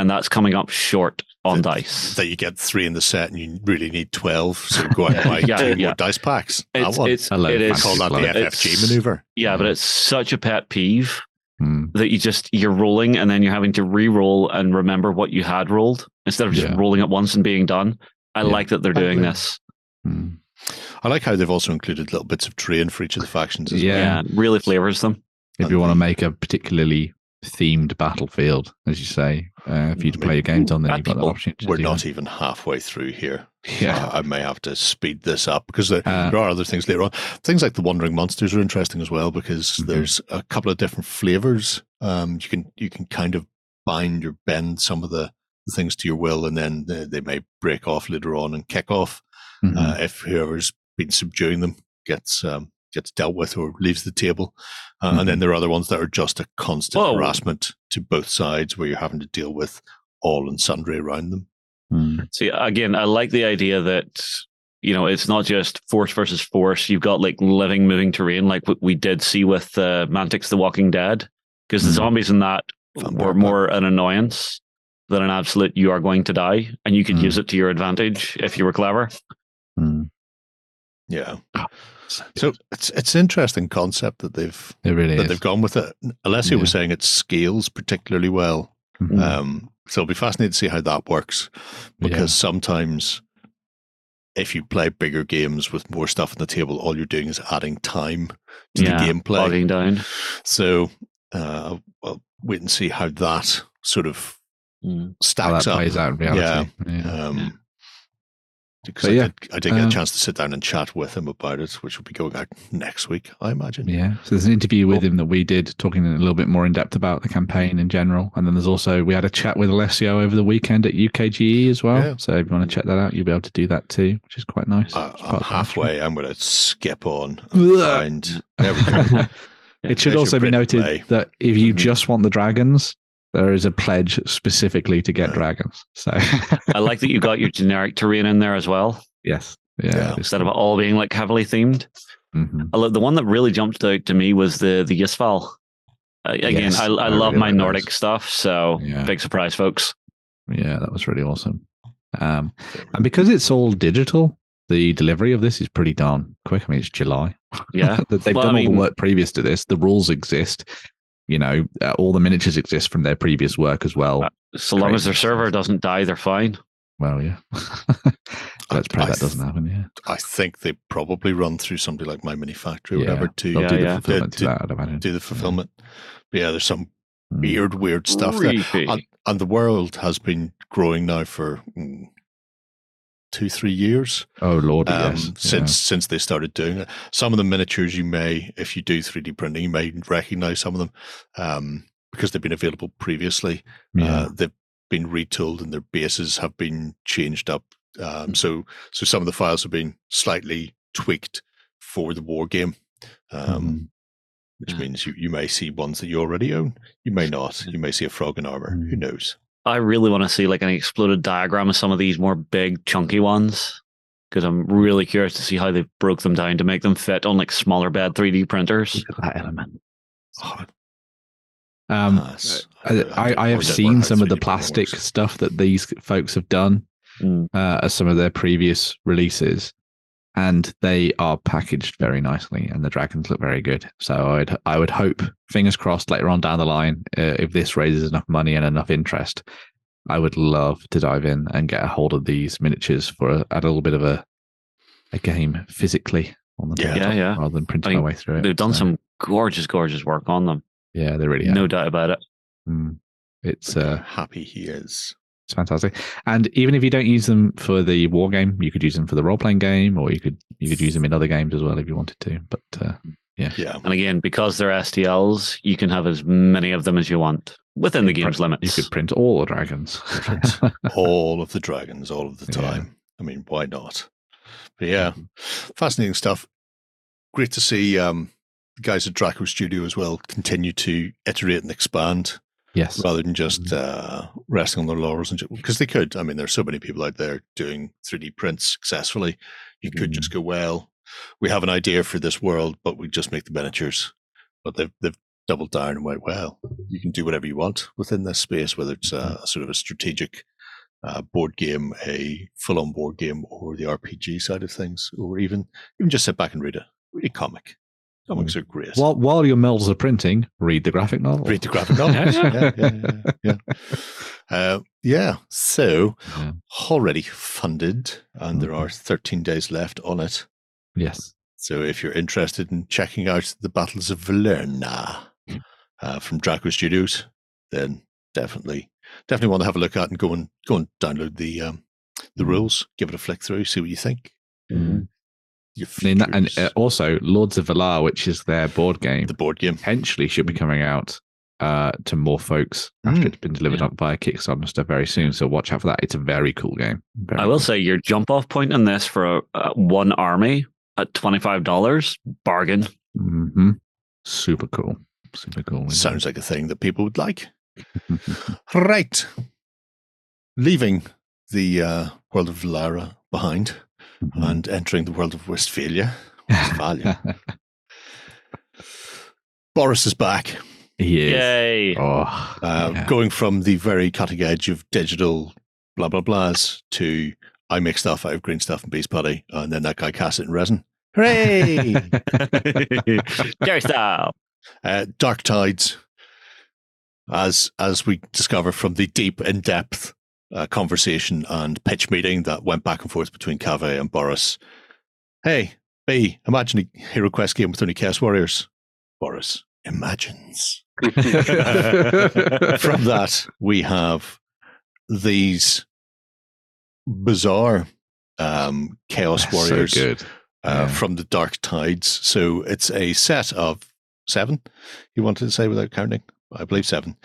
and that's coming up short on dice. That you get 3 in the set and you really need 12, so go out and buy 2 more dice packs. I call that the FFG maneuver. Yeah, but it's such a pet peeve that you're rolling and then you're having to re-roll and remember what you had rolled instead of just rolling at once and being done. I like that they're doing this. I like how they've also included little bits of terrain for each of the factions as well. Yeah, really flavors them. If you want to make a particularly themed battlefield, as you say, for you to play your games on, then you've got the opportunity. We're not even halfway through here. Yeah, I may have to speed this up because there are other things later on. Things like the wandering monsters are interesting as well because there's a couple of different flavors. You can kind of bind or bend some of the things to your will, and then they may break off later on and kick off. If whoever's been subduing them gets dealt with or leaves the table. And then there are other ones that are just a constant harassment to both sides where you're having to deal with all and sundry around them. See, again, I like the idea that, it's not just force versus force. You've got like living, moving terrain, like what we did see with Mantic's The Walking Dead, because the zombies in that were more an annoyance than an absolute you are going to die, and you could use it to your advantage if you were clever. Yeah. So it's an interesting concept that they've gone with it. Alessio was saying it scales particularly well. Mm-hmm. So it'll be fascinating to see how that works, because sometimes if you play bigger games with more stuff on the table, all you're doing is adding time to the gameplay. Bogging down. So I'll wait and see how that sort of stacks up. Plays out in reality. Because I didn't get a chance to sit down and chat with him about it, which will be going out next week, I imagine. Yeah. So there's an interview with him that we did, talking a little bit more in depth about the campaign in general. And then there's also, we had a chat with Alessio over the weekend at UKGE as well. Yeah. So if you want to check that out, you'll be able to do that too, which is quite nice. I'm halfway. I'm going to skip on. And there we go. It should also be noted that if you just want the dragons, there is a pledge specifically to get dragons. So I like that you got your generic terrain in there as well. Yes. Yeah. Instead of it all being like heavily themed. Mm-hmm. The one that really jumped out to me was the Ysfal. Again, I love really my Nordic stuff. So big surprise, folks. Yeah, that was really awesome. And because it's all digital, the delivery of this is pretty darn quick. I mean, it's July. Yeah. They've done all the work previous to this. The rules exist. You know, all the miniatures exist from their previous work as well. So long as their server doesn't die, they're fine. Well, yeah. Let's pray that doesn't happen, I think they probably run through somebody like My Mini Factory or whatever to do the fulfillment. But yeah, there's some weird stuff there. And the world has been growing now for 2-3 years. Oh, Lord, yes. Since they started doing it. Some of the miniatures you may, if you do 3D printing, you may recognize some of them because they've been available previously. Yeah. They've been retooled and their bases have been changed up. So some of the files have been slightly tweaked for the war game, which means you may see ones that you already own. You may not. You may see a frog in armor. Who knows? I really want to see like an exploded diagram of some of these more big chunky ones, because I'm really curious to see how they broke them down to make them fit on like smaller bed 3D printers. Look at that element. Oh. I have seen some of the plastic stuff that these folks have done as some of their previous releases, and they are packaged very nicely and the dragons look very good. So I would hope, fingers crossed, later on down the line, if this raises enough money and enough interest, I would love to dive in and get a hold of these miniatures for a little bit of a game physically on the tabletop rather than printing my way through it. They've done some gorgeous work on them. Yeah, they really have. No doubt about it. It's happy he is. It's fantastic. And even if you don't use them for the war game, you could use them for the role-playing game, or you could use them in other games as well if you wanted to. But and again, because they're STLs, you can have as many of them as you want within the game's limits. You could print all the dragons. All of the dragons all of the time. I mean, why not? But yeah, fascinating stuff. Great to see the guys at Draco Studio as well continue to iterate and expand. Yes. Rather than just resting on their laurels, because they could. I mean, there's so many people out there doing 3D prints successfully. You could just go, well, we have an idea for this world, but we just make the miniatures. But they've doubled down and went, well, you can do whatever you want within this space, whether it's sort of a strategic board game, a full-on board game, or the RPG side of things, or even just sit back and read a comic. Comics are great. While your models are printing, read the graphic novel. Read the graphic novel. So, already funded, and there are 13 days left on it. Yes. So if you're interested in checking out the Battles of Valerna from Draco Studios, then definitely want to have a look at and go and download the rules, give it a flick through, see what you think. Mm-hmm. And also Lords of Valar, which is their board game, potentially should be coming out to more folks after it's been delivered up by Kickstarter and stuff very soon. So watch out for that. It's a very cool game. I will say your jump off point on this for one army at $25, bargain. Mm-hmm. Super cool. Sounds like a thing that people would like. Right. Leaving the world of Valara behind. And entering the world of Westphalia. Boris is back. He is. Yay. Going from the very cutting edge of digital blah, blah, blahs to I make stuff out of green stuff and Beast Putty, and then that guy casts it in resin. Hooray! Jerry style. Dark Tides, as we discover from the deep, in-depth conversation and pitch meeting that went back and forth between Cave and Boris. Hey, B, imagine a Hero Quest game with only Chaos Warriors. Boris imagines. From that, we have these bizarre Chaos Warriors so good. From the Dark Tides. So it's a set of 7, you wanted to say without counting? I believe 7.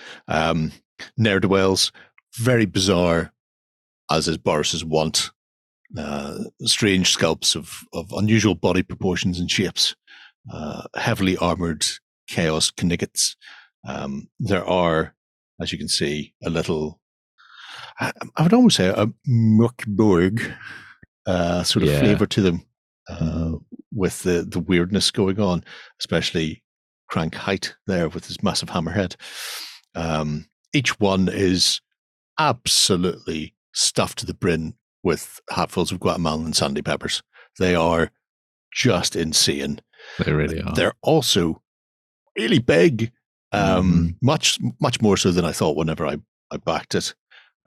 Ne'er-do-wells, very bizarre, as is Boris's want. Strange sculpts of unusual body proportions and shapes. Heavily armoured Chaos Kniggets. There are, as you can see, a little, I would almost say a Mokborg sort of flavour to them with the weirdness going on, especially Crank Height there with his massive hammerhead. Each one is absolutely stuffed to the brim with hatfuls of Guatemalan sandy peppers. They are just insane. They really are. They're also really big, much more so than I thought whenever I backed it.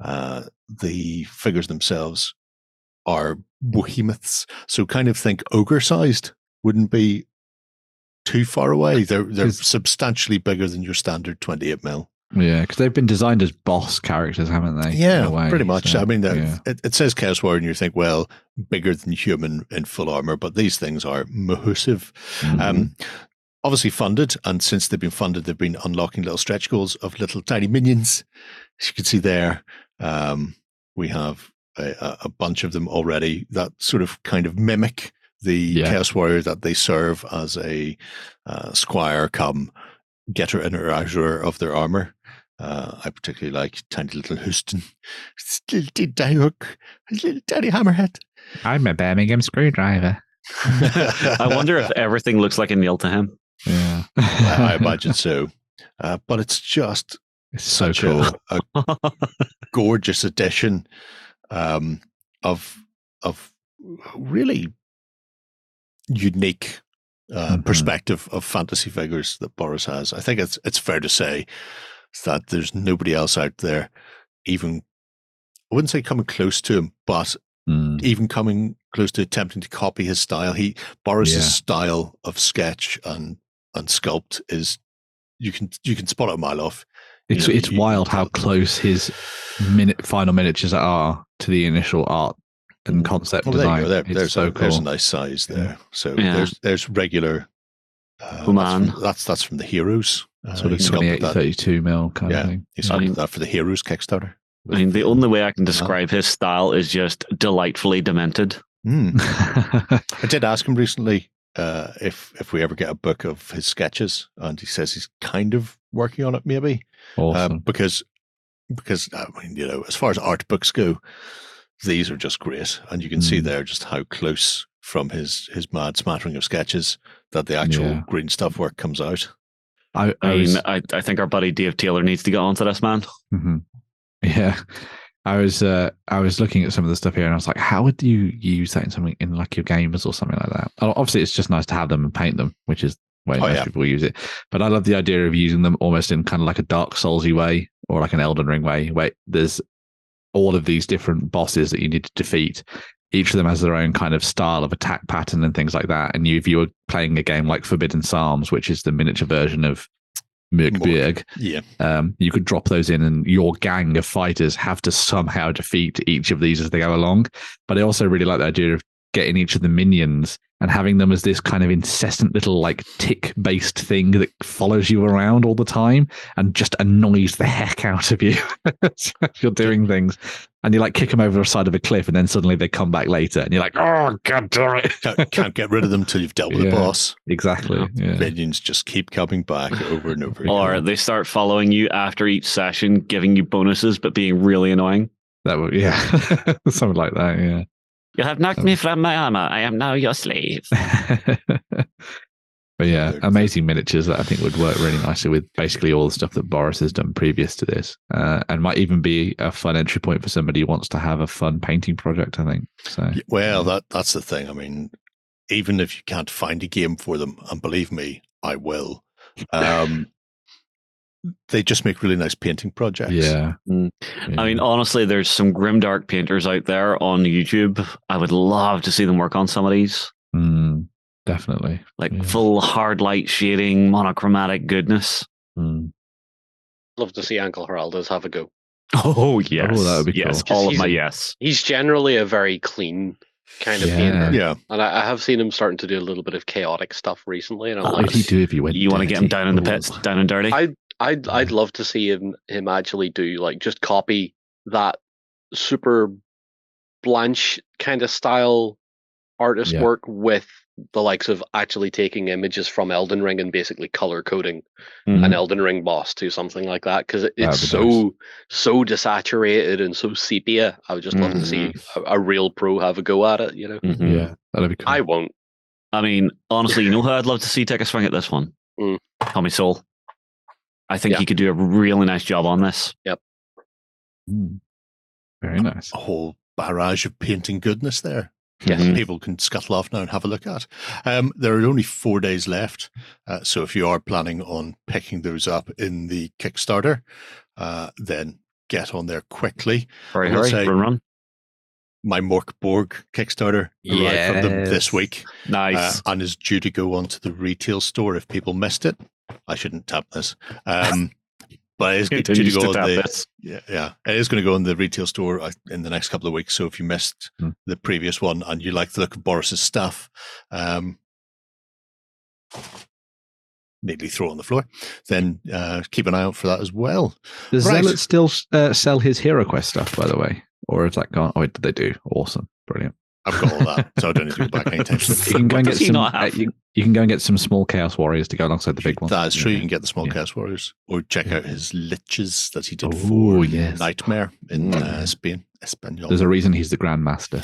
The figures themselves are behemoths, so kind of think ogre-sized wouldn't be too far away. They're substantially bigger than your standard 28 mil. Yeah, because they've been designed as boss characters, haven't they? Yeah, pretty much. So, I mean, it says Chaos Warrior, and you think, well, bigger than human in full armor, but these things are massive. Mm-hmm. Obviously funded, and since they've been funded, they've been unlocking little stretch goals of little tiny minions. As you can see there, we have a bunch of them already that sort of kind of mimic the Chaos Warrior that they serve as a squire come getter and azure of their armor. I particularly like tiny little Houston. It's a little tiny hook, a little tiny hammerhead. I'm a Birmingham screwdriver. I wonder if everything looks like in Yeltaham. Yeah, I imagine so. But it's just such cool. a gorgeous edition of really unique perspective of fantasy figures that Boris has. I think it's fair to say that there's nobody else out there, even I wouldn't say coming close to him, but even coming close to attempting to copy his style. Boris's style of sketch and sculpt is you can spot it a mile off. It's wild how close his final miniatures are to the initial art and concept design. There's a nice size there. So there's regular that's from the Heroes. Sort of 28, 32 mil kind of thing. He's sculpted that for the Heroes Kickstarter. I mean, the only way I can describe his style is just delightfully demented. I did ask him recently if we ever get a book of his sketches, and he says he's kind of working on it, maybe. Awesome. Because I mean, you know, as far as art books go, these are just great, and you can see there just how close from his mad smattering of sketches that the actual green stuff work comes out. I think our buddy Dave Taylor needs to get onto this, man. Mm-hmm. Yeah, I was looking at some of the stuff here, and I was like, how would you use that in something in like your games or something like that? Obviously, it's just nice to have them and paint them, which is the way most people use it. But I love the idea of using them almost in kind of like a Dark Soulsy way or like an Elden Ring way, where there's all of these different bosses that you need to defeat. Each of them has their own kind of style of attack pattern and things like that. And if you were playing a game like Forbidden Psalms, which is the miniature version of Murkbjerg, you could drop those in, and your gang of fighters have to somehow defeat each of these as they go along. But I also really like the idea of getting each of the minions and having them as this kind of incessant little like tick-based thing that follows you around all the time and just annoys the heck out of you as you're doing things. And you like kick them over the side of a cliff, and then suddenly they come back later, and you're like, oh, God damn it. Can't get rid of them till you've dealt with the boss. Exactly. Yeah. Minions just keep coming back over and over again. Or they start following you after each session, giving you bonuses, but being really annoying. That would, something like that, You have knocked me from my armor. I am now your slave. But amazing miniatures that I think would work really nicely with basically all the stuff that Boris has done previous to this, and might even be a fun entry point for somebody who wants to have a fun painting project, I think. So, well, that's the thing. I mean, even if you can't find a game for them, and believe me, I will. They just make really nice painting projects. Yeah. I mean, honestly, there's some grimdark painters out there on YouTube. I would love to see them work on some of these. Definitely. Like full hard light shading, monochromatic goodness. Love to see Uncle Geraldo's have a go. Oh, yes. Oh, that would be cool. All of my He's generally a very clean kind of painter. Yeah. And I have seen him starting to do a little bit of chaotic stuff recently. And I'm like, what do you do if you went dirty? You want to get him down in the pits, down and dirty? I'd love to see him actually do, like, just copy that super Blanche kind of style artist work with the likes of actually taking images from Elden Ring and basically color coding an Elden Ring boss to something like that, because it's so desaturated and so sepia. I would just love to see a real pro have a go at it, you know? Yeah, that'd be cool. I won't. I mean, honestly, you know who I'd love to see take a swing at this one? Tommy Soul. I think he could do a really nice job on this. Yep. Very nice. A whole barrage of painting goodness there. Yes. People can scuttle off now and have a look at. There are only 4 days left, so if you are planning on picking those up in the Kickstarter, then get on there quickly. Hurry, run. My Mork Borg Kickstarter arrived from them this week. Nice. And is due to go onto the retail store if people missed it. I shouldn't tap this. But it is due to go on the, it is going to go in the retail store in the next couple of weeks. So if you missed the previous one and you like the look of Boris's stuff, neatly throw on the floor, then keep an eye out for that as well. Does Zealot still sell his Hero Quest stuff, by the way? Or is that gone? Oh, did they do? Awesome. Brilliant. I've got all that, so I don't need to go back anytime soon. You can go and get some small Chaos Warriors to go alongside the big one. That is true. You can get the small Chaos Warriors, or check out his liches that he did for Nightmare in Espanol. There's a reason he's the Grand Master.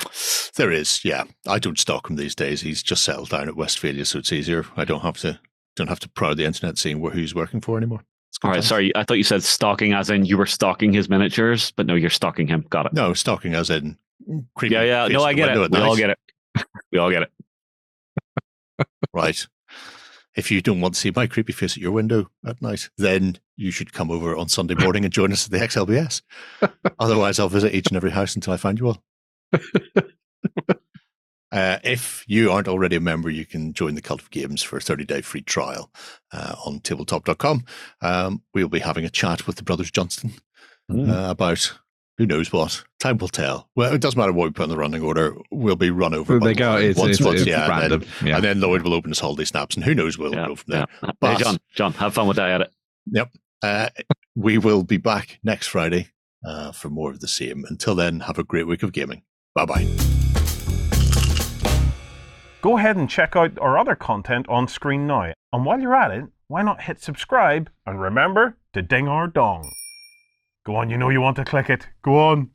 There is, yeah. I don't stock him these days. He's just settled down at Westphalia, so it's easier. I don't have to prowl the internet seeing who he's working for anymore. All right, sorry. I thought you said stalking as in you were stalking his miniatures, but no, you're stalking him. Got it. No, stalking as in creepy. Yeah. No, I get it. We all get it. Right. If you don't want to see my creepy face at your window at night, then you should come over on Sunday morning and join us at the XLBS. Otherwise, I'll visit each and every house until I find you all. If you aren't already a member, you can join the Cult of Games for a 30-day free trial on tabletop.com. We'll be having a chat with the brothers Johnston about who knows what. Time will tell. Well, it doesn't matter what we put in the running order. We'll be run over. There they go. It's random. And then Lloyd will open his holiday snaps, and who knows where we'll go from there. But, hey, John, have fun with that edit. Yep. We will be back next Friday for more of the same. Until then, have a great week of gaming. Bye-bye. Go ahead and check out our other content on screen now. And while you're at it, why not hit subscribe? And remember to ding our dong. Go on, you know you want to click it. Go on.